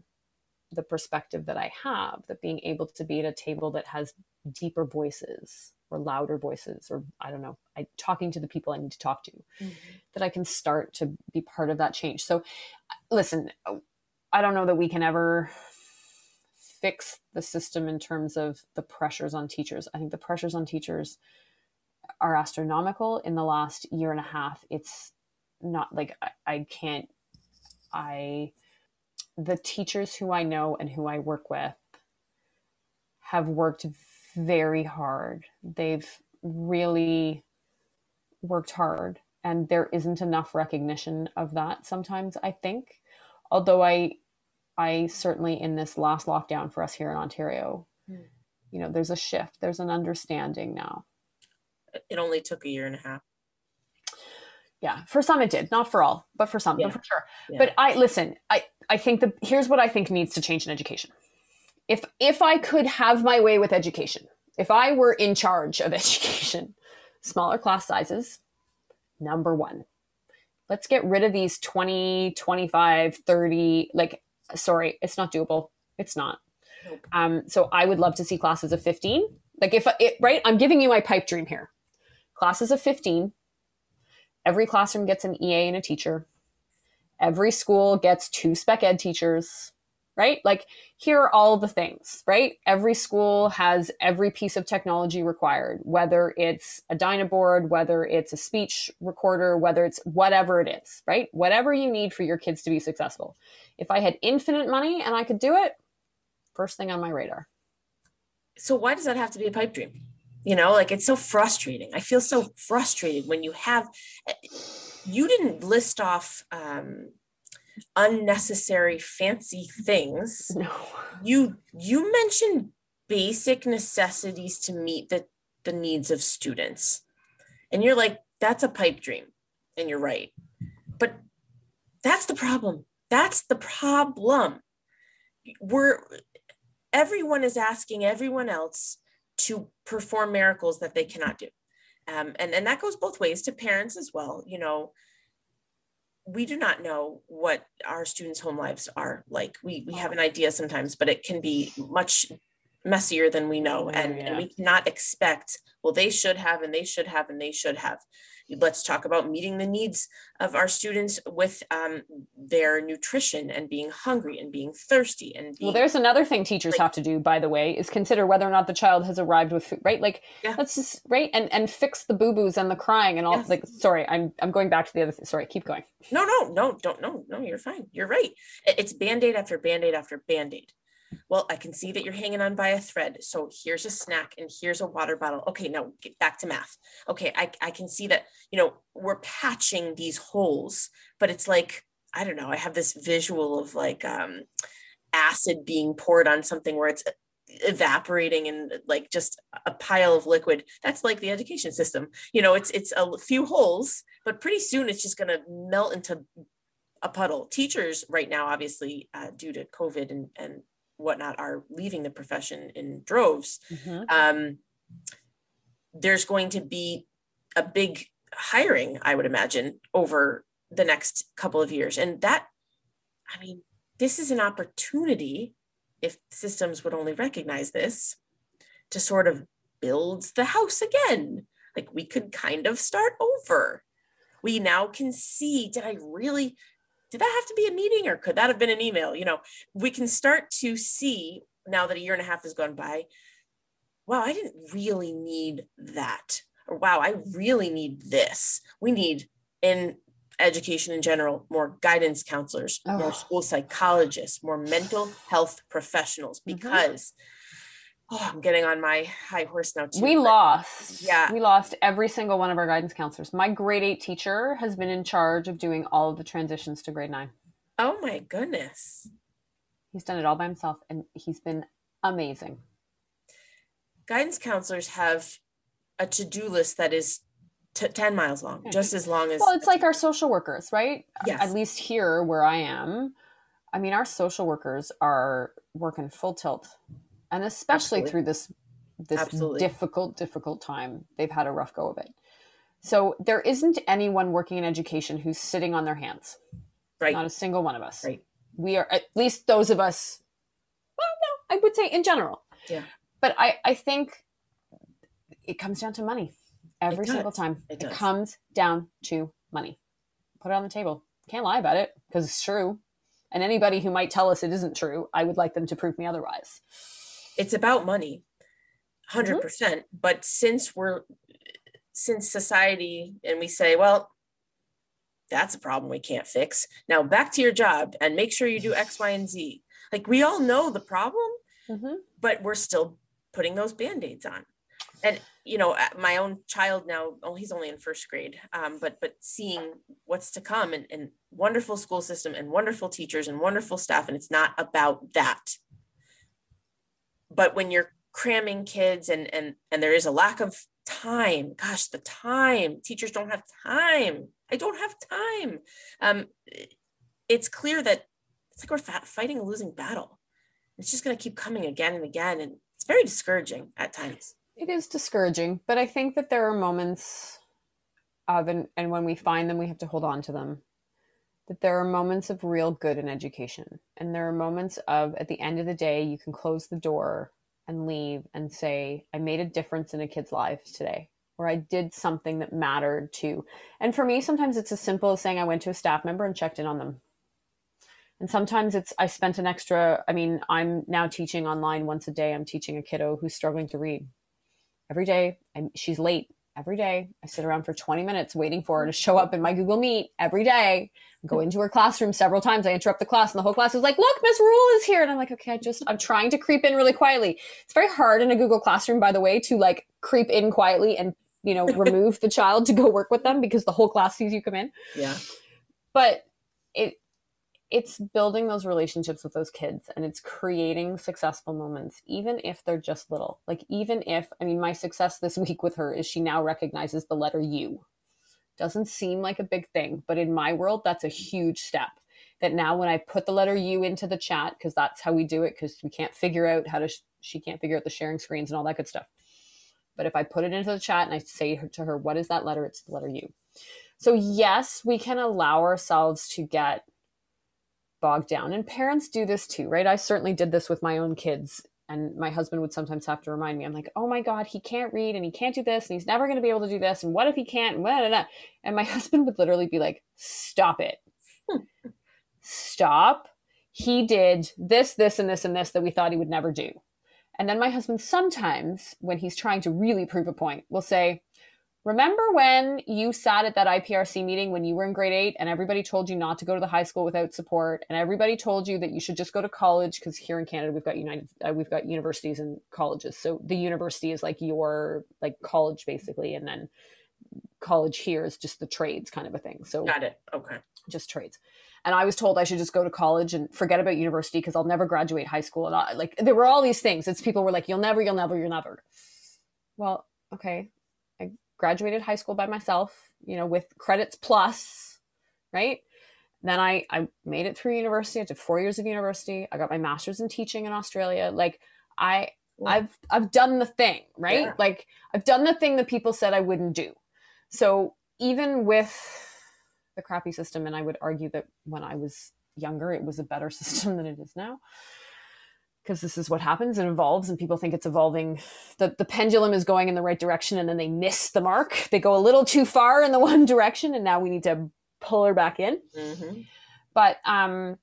the perspective that I have, that being able to be at a table that has deeper voices or louder voices, or I don't know, I, talking to the people I need to talk to, mm-hmm. that I can start to be part of that change. So listen, I don't know that we can ever fix the system in terms of the pressures on teachers. I think the pressures on teachers are astronomical. In the last year and a half, it's not like I, I can't, I, the teachers who I know and who I work with have worked very hard. They've really worked hard, and there isn't enough recognition of that sometimes, I think. Although I, I certainly in this last lockdown for us here in Ontario, mm. you know, there's a shift, there's an understanding now. It only took a year and a half. Yeah. For some it did, not for all, but for some, yeah. but for sure. Yeah. But I, listen, I, I think that here's what I think needs to change in education. If, if I could have my way with education, if I were in charge of education, smaller class sizes, number one. Let's get rid of these twenty, twenty-five, thirty, like, sorry, it's not doable. It's not. Nope. Um, so I would love to see classes of fifteen. Like if it, right, I'm giving you my pipe dream here. Classes of fifteen. Every classroom gets an E A and a teacher. Every school gets two spec ed teachers, right? Like here are all the things, right? Every school has every piece of technology required, whether it's a Dynaboard, whether it's a speech recorder, whether it's whatever it is, right? Whatever you need for your kids to be successful. If I had infinite money and I could do it, first thing on my radar. So why does that have to be a pipe dream? You know, like it's so frustrating. I feel so frustrated when you have, you didn't list off um, unnecessary fancy things. No. You, you mentioned basic necessities to meet the, the needs of students. And you're like, that's a pipe dream. And you're right. But that's the problem. That's the problem. We're, everyone is asking everyone else to perform miracles that they cannot do. Um, and, and that goes both ways to parents as well. You know, we do not know what our students' home lives are like. We, we have an idea sometimes, but it can be much messier than we know. And, yeah. and we cannot expect, well, they should have, and they should have, and they should have. Let's talk about meeting the needs of our students with um, their nutrition and being hungry and being thirsty. And being, well, there's another thing teachers like, have to do, by the way, is consider whether or not the child has arrived with food, right? Like, yeah. let's just, right? And and fix the boo-boos and the crying and all, yes. like, sorry, I'm I'm going back to the other thing. Sorry, keep going. No, no, no, don't, no, no, you're fine. You're right. It's Band-Aid after Band-Aid after Band-Aid. Well, I can see that you're hanging on by a thread. So here's a snack and here's a water bottle. Okay, now get back to math. Okay, I, I can see that, you know, we're patching these holes, but it's like, I don't know, I have this visual of like um, acid being poured on something where it's evaporating and like just a pile of liquid. That's like the education system. You know, it's, it's a few holes, but pretty soon it's just going to melt into a puddle. Teachers right now, obviously, uh, due to COVID and, and whatnot, are leaving the profession in droves. Mm-hmm. Um, there's going to be a big hiring, I would imagine, over the next couple of years. And that, I mean, this is an opportunity, if systems would only recognize this, to sort of build the house again. Like we could kind of start over. We now can see, did I really... did that have to be a meeting or could that have been an email? You know, we can start to see now that a year and a half has gone by, wow, I didn't really need that. Or wow, I really need this. We need in education in general, more guidance counselors, oh. more school psychologists, more mental health professionals, because mm-hmm. oh, I'm getting on my high horse now too. We but, lost. Yeah. We lost every single one of our guidance counselors. My grade eight teacher has been in charge of doing all of the transitions to grade nine. Oh my goodness. He's done it all by himself and he's been amazing. Guidance counselors have a to-do list that is t- ten miles long, okay. just as long as. Well, it's like our social workers, right? Yes. At least here where I am. I mean, our social workers are working full tilt. And especially Absolutely. through this this Absolutely. difficult, difficult time, they've had a rough go of it. So there isn't anyone working in education who's sitting on their hands. Right. Not a single one of us. Right. We are, at least those of us, well, no, I would say in general. Yeah. But I, I think it comes down to money every single time. It, it comes down to money. Put it on the table. Can't lie about it because it's true. And anybody who might tell us it isn't true, I would like them to prove me otherwise. It's about money, one hundred percent. Mm-hmm. But since we're, since society, and we say, well, that's a problem we can't fix. Now back to your job and make sure you do X, Y, and Z. Like we all know the problem, mm-hmm. but we're still putting those Band-Aids on. And, you know, my own child now, oh, he's only in first grade, um, but but seeing what's to come, and, and wonderful school system and wonderful teachers and wonderful staff. And it's not about that. But when you're cramming kids and and and there is a lack of time, gosh, the time, teachers don't have time. I don't have time. Um, it's clear that it's like we're fighting a losing battle. It's just going to keep coming again and again. And it's very discouraging at times. It is discouraging, but I think that there are moments of, and, and when we find them, we have to hold on to them, that there are moments of real good in education. And there are moments of, at the end of the day, you can close the door and leave and say, I made a difference in a kid's life today, or I did something that mattered to. And for me, sometimes it's as simple as saying I went to a staff member and checked in on them. And sometimes it's, I spent an extra, I mean, I'm now teaching online once a day. I'm teaching a kiddo who's struggling to read. Every day, I'm, she's late. Every day, I sit around for twenty minutes waiting for her to show up in my Google Meet. Every day, I go into her classroom several times. I interrupt the class, and the whole class is like, look, Miss Rule is here. And I'm like, okay, I just, I'm trying to creep in really quietly. It's very hard in a Google Classroom, by the way, to like creep in quietly and, you know, remove the child to go work with them because the whole class sees you come in. Yeah. But it, it's building those relationships with those kids, and it's creating successful moments, even if they're just little. Like, even if, I mean, my success this week with her is she now recognizes the letter U. Doesn't seem like a big thing, but in my world, that's a huge step. That now when I put the letter U into the chat, because that's how we do it, because we can't figure out how to, sh- she can't figure out the sharing screens and all that good stuff. But if I put it into the chat and I say to her, what is that letter? It's the letter U. So yes, we can allow ourselves to get bogged down. And parents do this too, right? I certainly did this with my own kids. And my husband would sometimes have to remind me, I'm like, oh my God, he can't read and he can't do this. And he's never going to be able to do this. And what if he can't? And my husband would literally be like, stop it. Stop. He did this, this, and this, and this that we thought he would never do. And then my husband sometimes, when he's trying to really prove a point, will say, remember when you sat at that I P R C meeting when you were in grade eight and everybody told you not to go to the high school without support, and everybody told you that you should just go to college, because here in Canada we've got United, uh, we've got universities and colleges. So the university is like your like college basically, and then college here is just the trades kind of a thing. So got it. Okay, just trades. And I was told I should just go to college and forget about university because I'll never graduate high school. And I, like there were all these things. It's people were like, you'll never, you'll never, you'll never. Well, okay. Graduated high school by myself, you know, with credits plus, right? Then I, I made it through university. I did four years of university. I got my master's in teaching in Australia. Like I, yeah. I've, I've done the thing, right? Yeah. Like I've done the thing that people said I wouldn't do. So even with the crappy system, and I would argue that when I was younger, it was a better system than it is now, because this is what happens, it evolves, and people think it's evolving. The, the pendulum is going in the right direction, and then they miss the mark. They go a little too far in the one direction, and now we need to pull her back in. Mm-hmm. But um,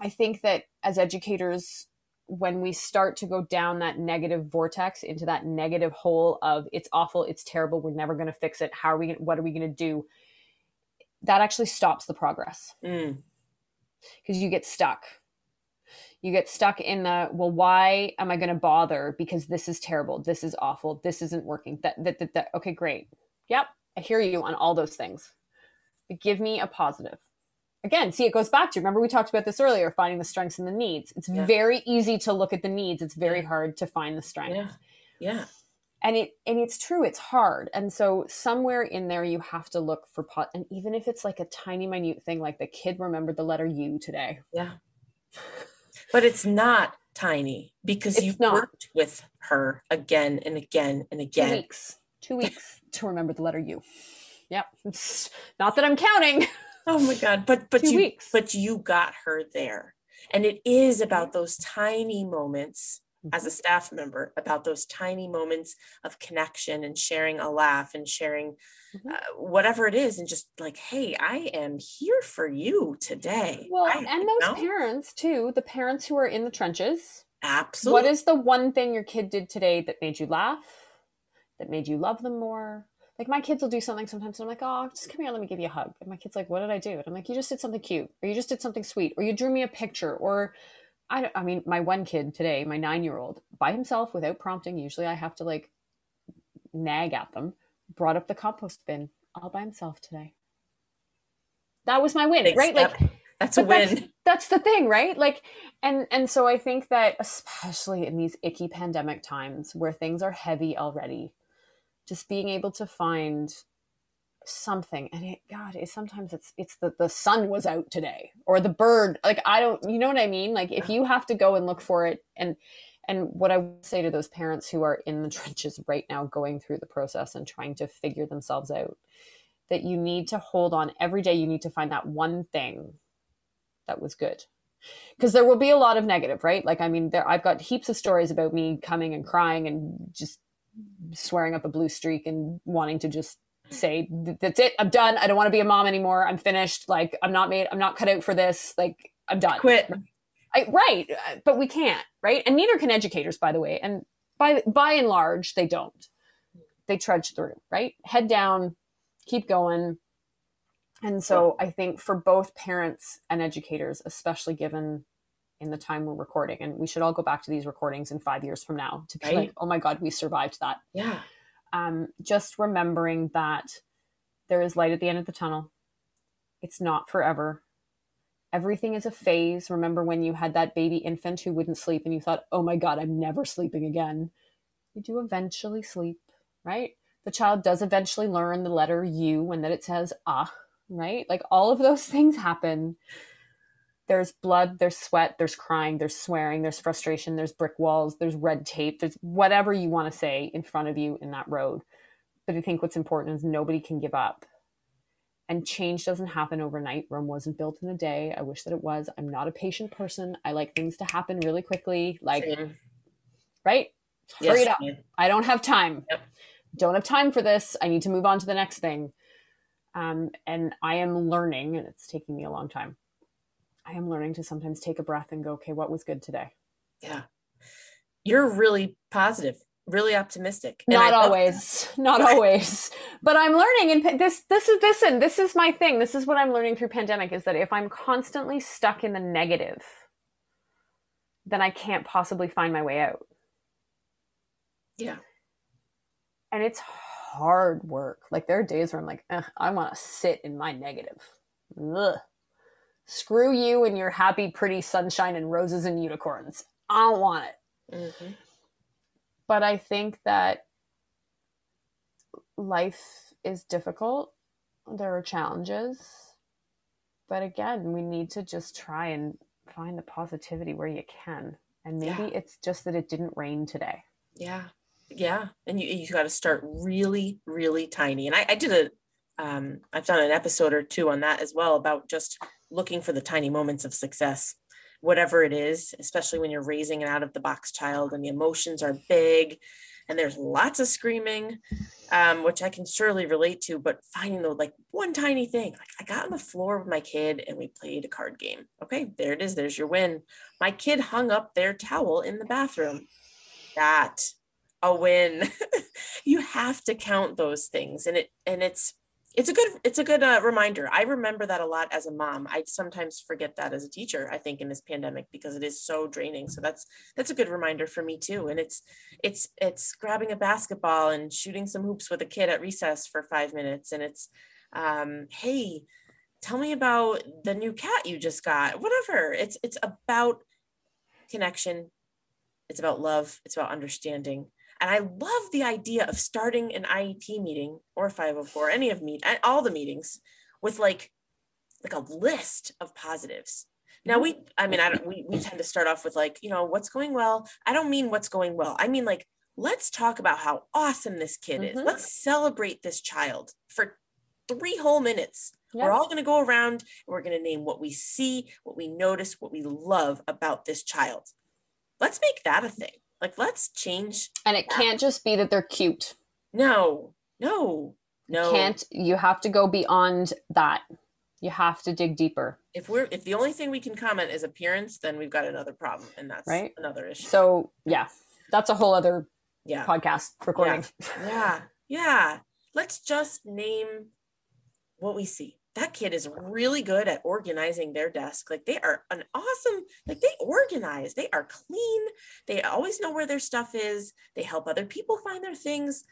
I think that as educators, when we start to go down that negative vortex, into that negative hole of it's awful, it's terrible, we're never going to fix it, how are we? Gonna, what are we going to do? That actually stops the progress, because mm. you get stuck. You get stuck in the, well, why am I going to bother? Because this is terrible. This is awful. This isn't working. That, that, that, that. Okay, great. Yep. I hear you on all those things. But give me a positive. Again, see, it goes back to, remember we talked about this earlier, finding the strengths and the needs. It's yeah. very easy to look at the needs. It's very yeah. hard to find the strengths. Yeah. yeah. And it, and it's true. It's hard. And so somewhere in there, you have to look for pot. And even if it's like a tiny minute thing, like the kid remembered the letter U today. Yeah. But it's not tiny, because it's you've not. worked with her again and again and again. Two weeks. Two weeks to remember the letter U. Yep. Not that I'm counting. Oh my God. But but Two you weeks. but you got her there. And it is about those tiny moments mm-hmm. as a staff member, about those tiny moments of connection and sharing a laugh and sharing mm-hmm. uh, whatever it is, and just like, hey, I am here for you today. Well, I, and those know. parents too, the parents who are in the trenches. Absolutely. What is the one thing your kid did today that made you laugh, that made you love them more? Like my kids will do something sometimes, and I'm like, oh, just come here, let me give you a hug. And my kid's like, what did I do? And I'm like, you just did something cute, or you just did something sweet, or you drew me a picture, or I, I mean, my one kid today, my nine-year-old, by himself without prompting, usually I have to like nag at them, brought up the compost bin all by himself today. That was my win, Big right? Step. Like that's a win. That's, that's the thing, right? Like, and, and so I think that especially in these icky pandemic times where things are heavy already, just being able to find something, and it, God, it, sometimes it's, it's the, the sun was out today or the bird, like, I don't, you know what I mean? Like if you have to go and look for it. And, and what I would say to those parents who are in the trenches right now, going through the process and trying to figure themselves out, that you need to hold on every day. You need to find that one thing that was good. Because there will be a lot of negative, right? Like, I mean, there, I've got heaps of stories about me coming and crying and just swearing up a blue streak and wanting to just say, that's it. I'm done. I don't want to be a mom anymore. I'm finished. Like, I'm not made, I'm not cut out for this. Like, I'm done. Quit. I, right. But we can't, right? And neither can educators, by the way. And by, by and large, they don't. They trudge through, right? Head down, keep going. And so I think for both parents and educators, especially given in the time we're recording, and we should all go back to these recordings in five years from now to be right. Like, oh my God, we survived that. Yeah. Um, just remembering that there is light at the end of the tunnel. It's not forever. Everything is a phase. Remember when you had that baby infant who wouldn't sleep and you thought, oh my God, I'm never sleeping again. You do eventually sleep, right? The child does eventually learn the letter U and that it says ah, right? Like all of those things happen. There's blood, there's sweat, there's crying, there's swearing, there's frustration, there's brick walls, there's red tape, there's whatever you want to say in front of you in that road. But I think what's important is nobody can give up. And change doesn't happen overnight. Rome wasn't built in a day. I wish that it was. I'm not a patient person. I like things to happen really quickly. Like, Same. Right? Yes, hurry it up. Same. I don't have time. Yep. Don't have time for this. I need to move on to the next thing. Um, and I am learning, and it's taking me a long time. I am learning to sometimes take a breath and go, okay, what was good today? Yeah. You're really positive, really optimistic. Not always, not always, but I'm learning. And this, this is, listen, this is my thing. This is what I'm learning through pandemic is that if I'm constantly stuck in the negative, then I can't possibly find my way out. Yeah. And it's hard work. Like there are days where I'm like, eh, I want to sit in my negative. Ugh. Screw you and your happy, pretty sunshine and roses and unicorns. I don't want it. Mm-hmm. But I think that life is difficult. There are challenges. But again, we need to just try and find the positivity where you can. And maybe yeah. It's just that it didn't rain today. Yeah. Yeah. And you, you got to start really, really tiny. And I, I did a, um, I've done an episode or two on that as well about just looking for the tiny moments of success, whatever it is, especially when you're raising an out of the box child and the emotions are big and there's lots of screaming, um, which I can surely relate to, but finding the like one tiny thing, like I got on the floor with my kid and we played a card game. Okay. There it is. There's your win. My kid hung up their towel in the bathroom. That a win. You have to count those things. And it, and it's, it's a good, it's a good uh, reminder. I remember that a lot as a mom. I sometimes forget that as a teacher, I think in this pandemic, because it is so draining. So that's, that's a good reminder for me too. And it's, it's, it's grabbing a basketball and shooting some hoops with a kid at recess for five minutes. And it's, um, hey, tell me about the new cat you just got, whatever. It's, it's about connection. It's about love. It's about understanding. And I love the idea of starting an I E P meeting or five oh four, any of me, all the meetings with like, like a list of positives. Now we, I mean, I don't, we, we tend to start off with like, you know, what's going well. I don't mean what's going well. I mean, like, let's talk about how awesome this kid mm-hmm. is. Let's celebrate this child for three whole minutes. Yep. We're all going to go around and we're going to name what we see, what we notice, what we love about this child. Let's make that a thing. Like, let's change. And it that. Can't just be that they're cute. No, no, no. Can't, you have to go beyond that. You have to dig deeper. If we're, if the only thing we can comment is appearance, then we've got another problem. And that's right? Another issue. So yeah, that's a whole other yeah. podcast recording. Yeah. yeah. Yeah. Let's just name what we see. That kid is really good at organizing their desk. Like they are an awesome, like they organize. organized. They are clean. They always know where their stuff is. They help other people find their things,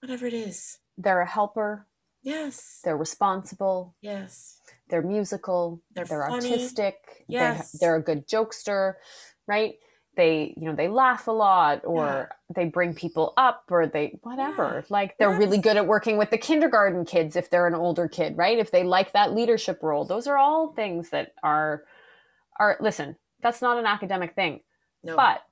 whatever it is. They're a helper. Yes. They're responsible. Yes. They're musical. They're, they're artistic. Yes. They, they're a good jokester, right? They, you know, they laugh a lot, or yeah. they bring people up, or they, whatever, yeah. like they're yes. really good at working with the kindergarten kids if they're an older kid, right? If they like that leadership role, those are all things that are, are, listen, that's not an academic thing, no. but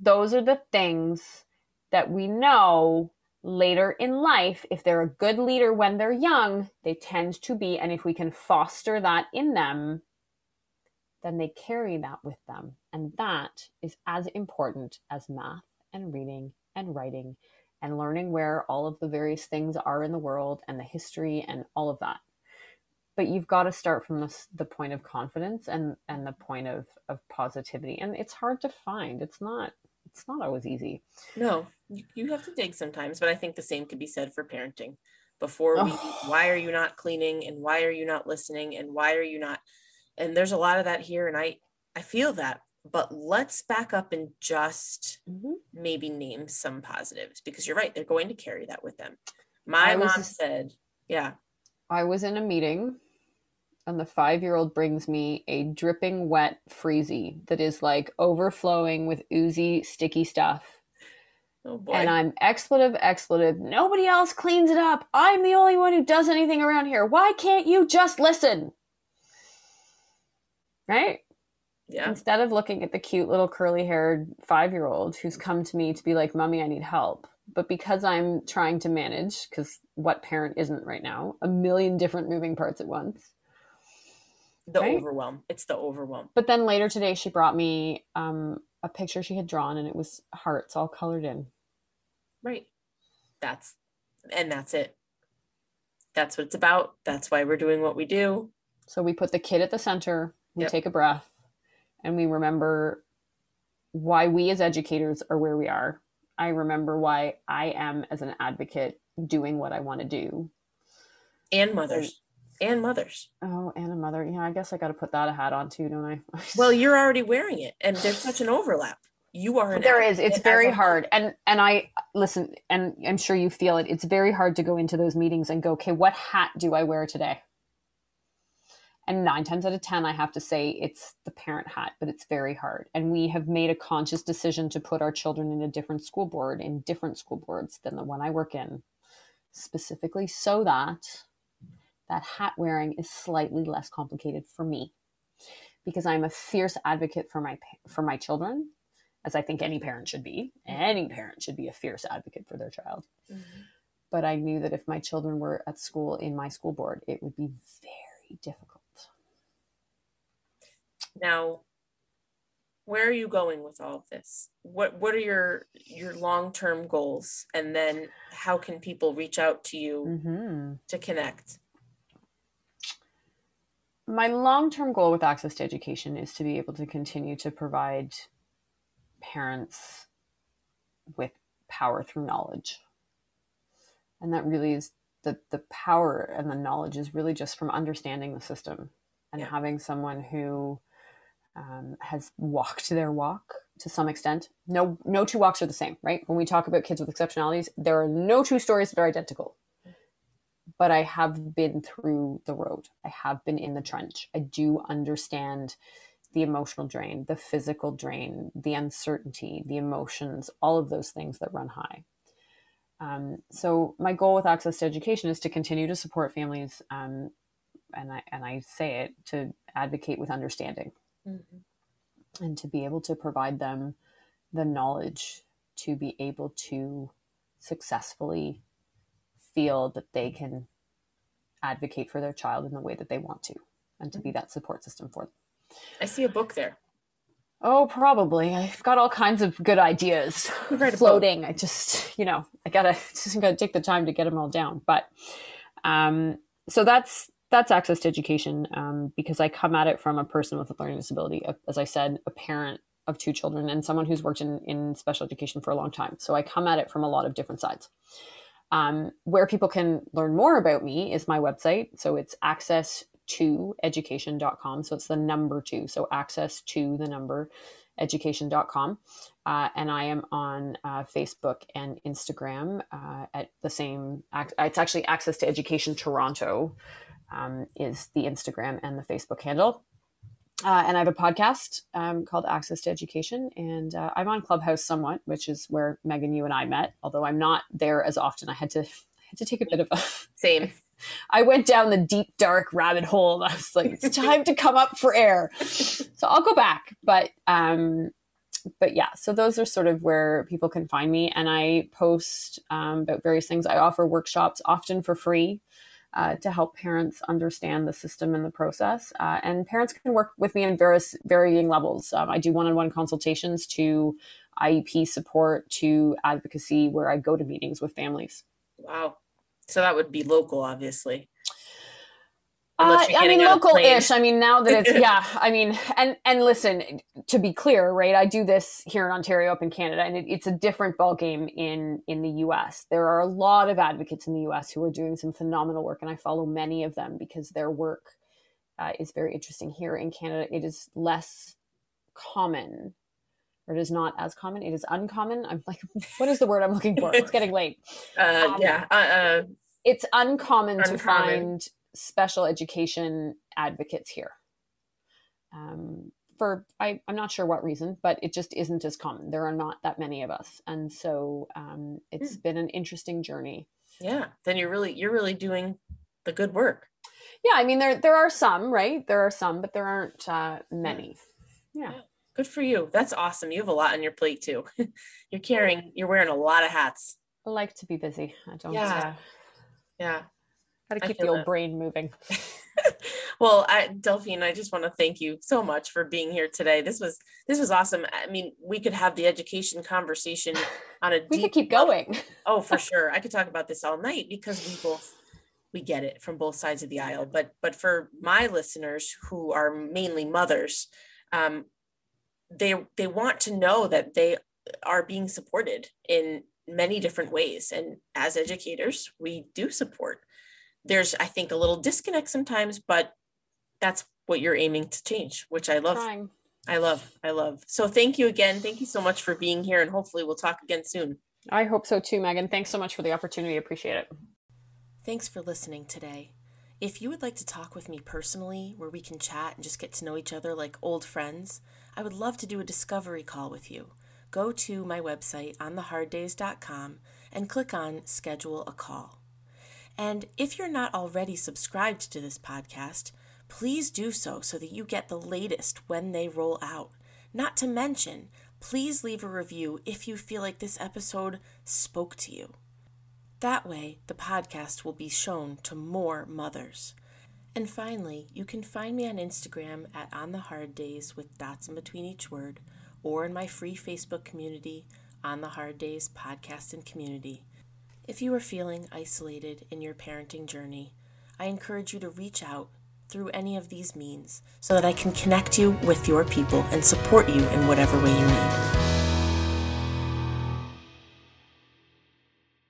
those are the things that we know later in life. If they're a good leader when they're young, they tend to be, and if we can foster that in them, then they carry that with them. And that is as important as math and reading and writing and learning where all of the various things are in the world and the history and all of that. But you've got to start from the, the point of confidence and, and the point of, of positivity. And it's hard to find. It's not, it's not always easy. No, you have to dig sometimes, but I think the same could be said for parenting. Before we, oh. why are you not cleaning? And why are you not listening? And why are you not? And there's a lot of that here, and I, I feel that, but let's back up and just mm-hmm. maybe name some positives, because you're right. They're going to carry that with them. My was, mom said, yeah. I was in a meeting and the five-year-old brings me a dripping wet freezy that is like overflowing with oozy, sticky stuff. Oh boy. And I'm expletive, expletive. Nobody else cleans it up. I'm the only one who does anything around here. Why can't you just listen? Right? Yeah. Instead of looking at the cute little curly haired five-year-old who's come to me to be like, Mommy, I need help. But because I'm trying to manage, because what parent isn't right now, a million different moving parts at once. The right? overwhelm. It's the overwhelm. But then later today, she brought me um, a picture she had drawn, and it was hearts all colored in. Right. That's, and that's it. That's what it's about. That's why we're doing what we do. So we put the kid at the center. We yep. take a breath and we remember why we as educators are where we are. I remember why I am as an advocate doing what I want to do. And mothers. And mothers. Oh, and a mother. Yeah, I guess I got to put that a hat on too, don't I? Well, you're already wearing it, and there's such an overlap. You are. An there is. It's very hard. And, and I listen, and I'm sure you feel it. It's very hard to go into those meetings and go, okay, what hat do I wear today? And nine times out of ten, I have to say it's the parent hat, but it's very hard. And we have made a conscious decision to put our children in a different school board, in different school boards than the one I work in, specifically so that that hat wearing is slightly less complicated for me, because I'm a fierce advocate for my, for my children, as I think any parent should be. Any parent should be a fierce advocate for their child. Mm-hmm. But I knew that if my children were at school in my school board, it would be very difficult. Now, where are you going with all of this? What what are your your long-term goals? And then how can people reach out to you mm-hmm. to connect? My long-term goal with Access to Education is to be able to continue to provide parents with power through knowledge. And that really is the, the power and the knowledge is really just from understanding the system and yeah. having someone who Um, has walked their walk to some extent. No, no two walks are the same, right? When we talk about kids with exceptionalities, there are no two stories that are identical. But I have been through the road. I have been in the trench. I do understand the emotional drain, the physical drain, the uncertainty, the emotions, all of those things that run high. Um, so my goal with Access to Education is to continue to support families, um, and I, and I say it, to advocate with understanding. Mm-hmm. And to be able to provide them the knowledge to be able to successfully feel that they can advocate for their child in the way that they want to, and to mm-hmm. be that support system for them. I see a book there. Oh, probably. I've got all kinds of good ideas floating. I just, you know, I gotta just gotta take the time to get them all down. But um, so that's, that's Access to Education, um, because I come at it from a person with a learning disability, as I said, a parent of two children, and someone who's worked in, in special education for a long time. So I come at it from a lot of different sides. Um, where people can learn more about me is my website. So it's access to education dot com. So it's the number two. So access to the number education dot com. Uh, and I am on uh, Facebook and Instagram uh, at the same, it's actually Access to Education Toronto um, is the Instagram and the Facebook handle. Uh, and I have a podcast um, called Access to Education, and uh, I'm on Clubhouse somewhat, which is where Megan, you and I met, although I'm not there as often. I had to I had to take a bit of a... Same. I went down the deep, dark rabbit hole. And I was like, it's time to come up for air. So I'll go back. But um, but yeah, so those are sort of where people can find me. And I post um, about various things. I offer workshops, often for free, Uh, to help parents understand the system and the process. Uh, and parents can work with me in various varying levels. Um, I do one-on-one consultations to I E P support, to advocacy, where I go to meetings with families. Wow. So that would be local, obviously. Uh, I mean, local-ish. I mean, now that it's, yeah, I mean, and, and listen, to be clear, right, I do this here in Ontario, up in Canada, and it, it's a different ballgame in, in the U S. There are a lot of advocates in the U S who are doing some phenomenal work, and I follow many of them because their work uh, is very interesting. Here in Canada, it is less common, or it is not as common. It is uncommon. I'm like, what is the word I'm looking for? It's getting late. Uh, um, yeah. Uh, uh, it's uncommon, uncommon to find special education advocates here. Um, for, I, I'm not sure what reason, but it just isn't as common. There are not that many of us. And so um, it's mm. been an interesting journey. Yeah. Then you're really, you're really doing the good work. Yeah. I mean, there, there are some, right. There are some, but there aren't uh, many. Yeah. yeah. Good for you. That's awesome. You have a lot on your plate too. You're carrying, you're wearing a lot of hats. I like to be busy. I don't. Yeah. Uh, yeah. Got to keep the old that. brain moving. Well, I, Delphine, I just want to thank you so much for being here today. This was this was awesome. I mean, we could have the education conversation on a we deep could keep level. going. Oh, for sure. I could talk about this all night because we both we get it from both sides of the aisle. But but for my listeners who are mainly mothers, um, they they want to know that they are being supported in many different ways, and as educators, we do support. There's, I think, a little disconnect sometimes, but that's what you're aiming to change, which I love. Trying. I love, I love. So thank you again. Thank you so much for being here, and hopefully we'll talk again soon. I hope so too, Megan. Thanks so much for the opportunity. I appreciate it. Thanks for listening today. If you would like to talk with me personally, where we can chat and just get to know each other like old friends, I would love to do a discovery call with you. Go to my website, on the hard days dot com, and click on Schedule a Call. And if you're not already subscribed to this podcast, please do so so that you get the latest when they roll out. Not to mention, please leave a review if you feel like this episode spoke to you. That way, the podcast will be shown to more mothers. And finally, you can find me on Instagram at On the Hard Days with dots in between each word, or in my free Facebook community, On the Hard Days Podcast and Community. If you are feeling isolated in your parenting journey, I encourage you to reach out through any of these means so that I can connect you with your people and support you in whatever way you need.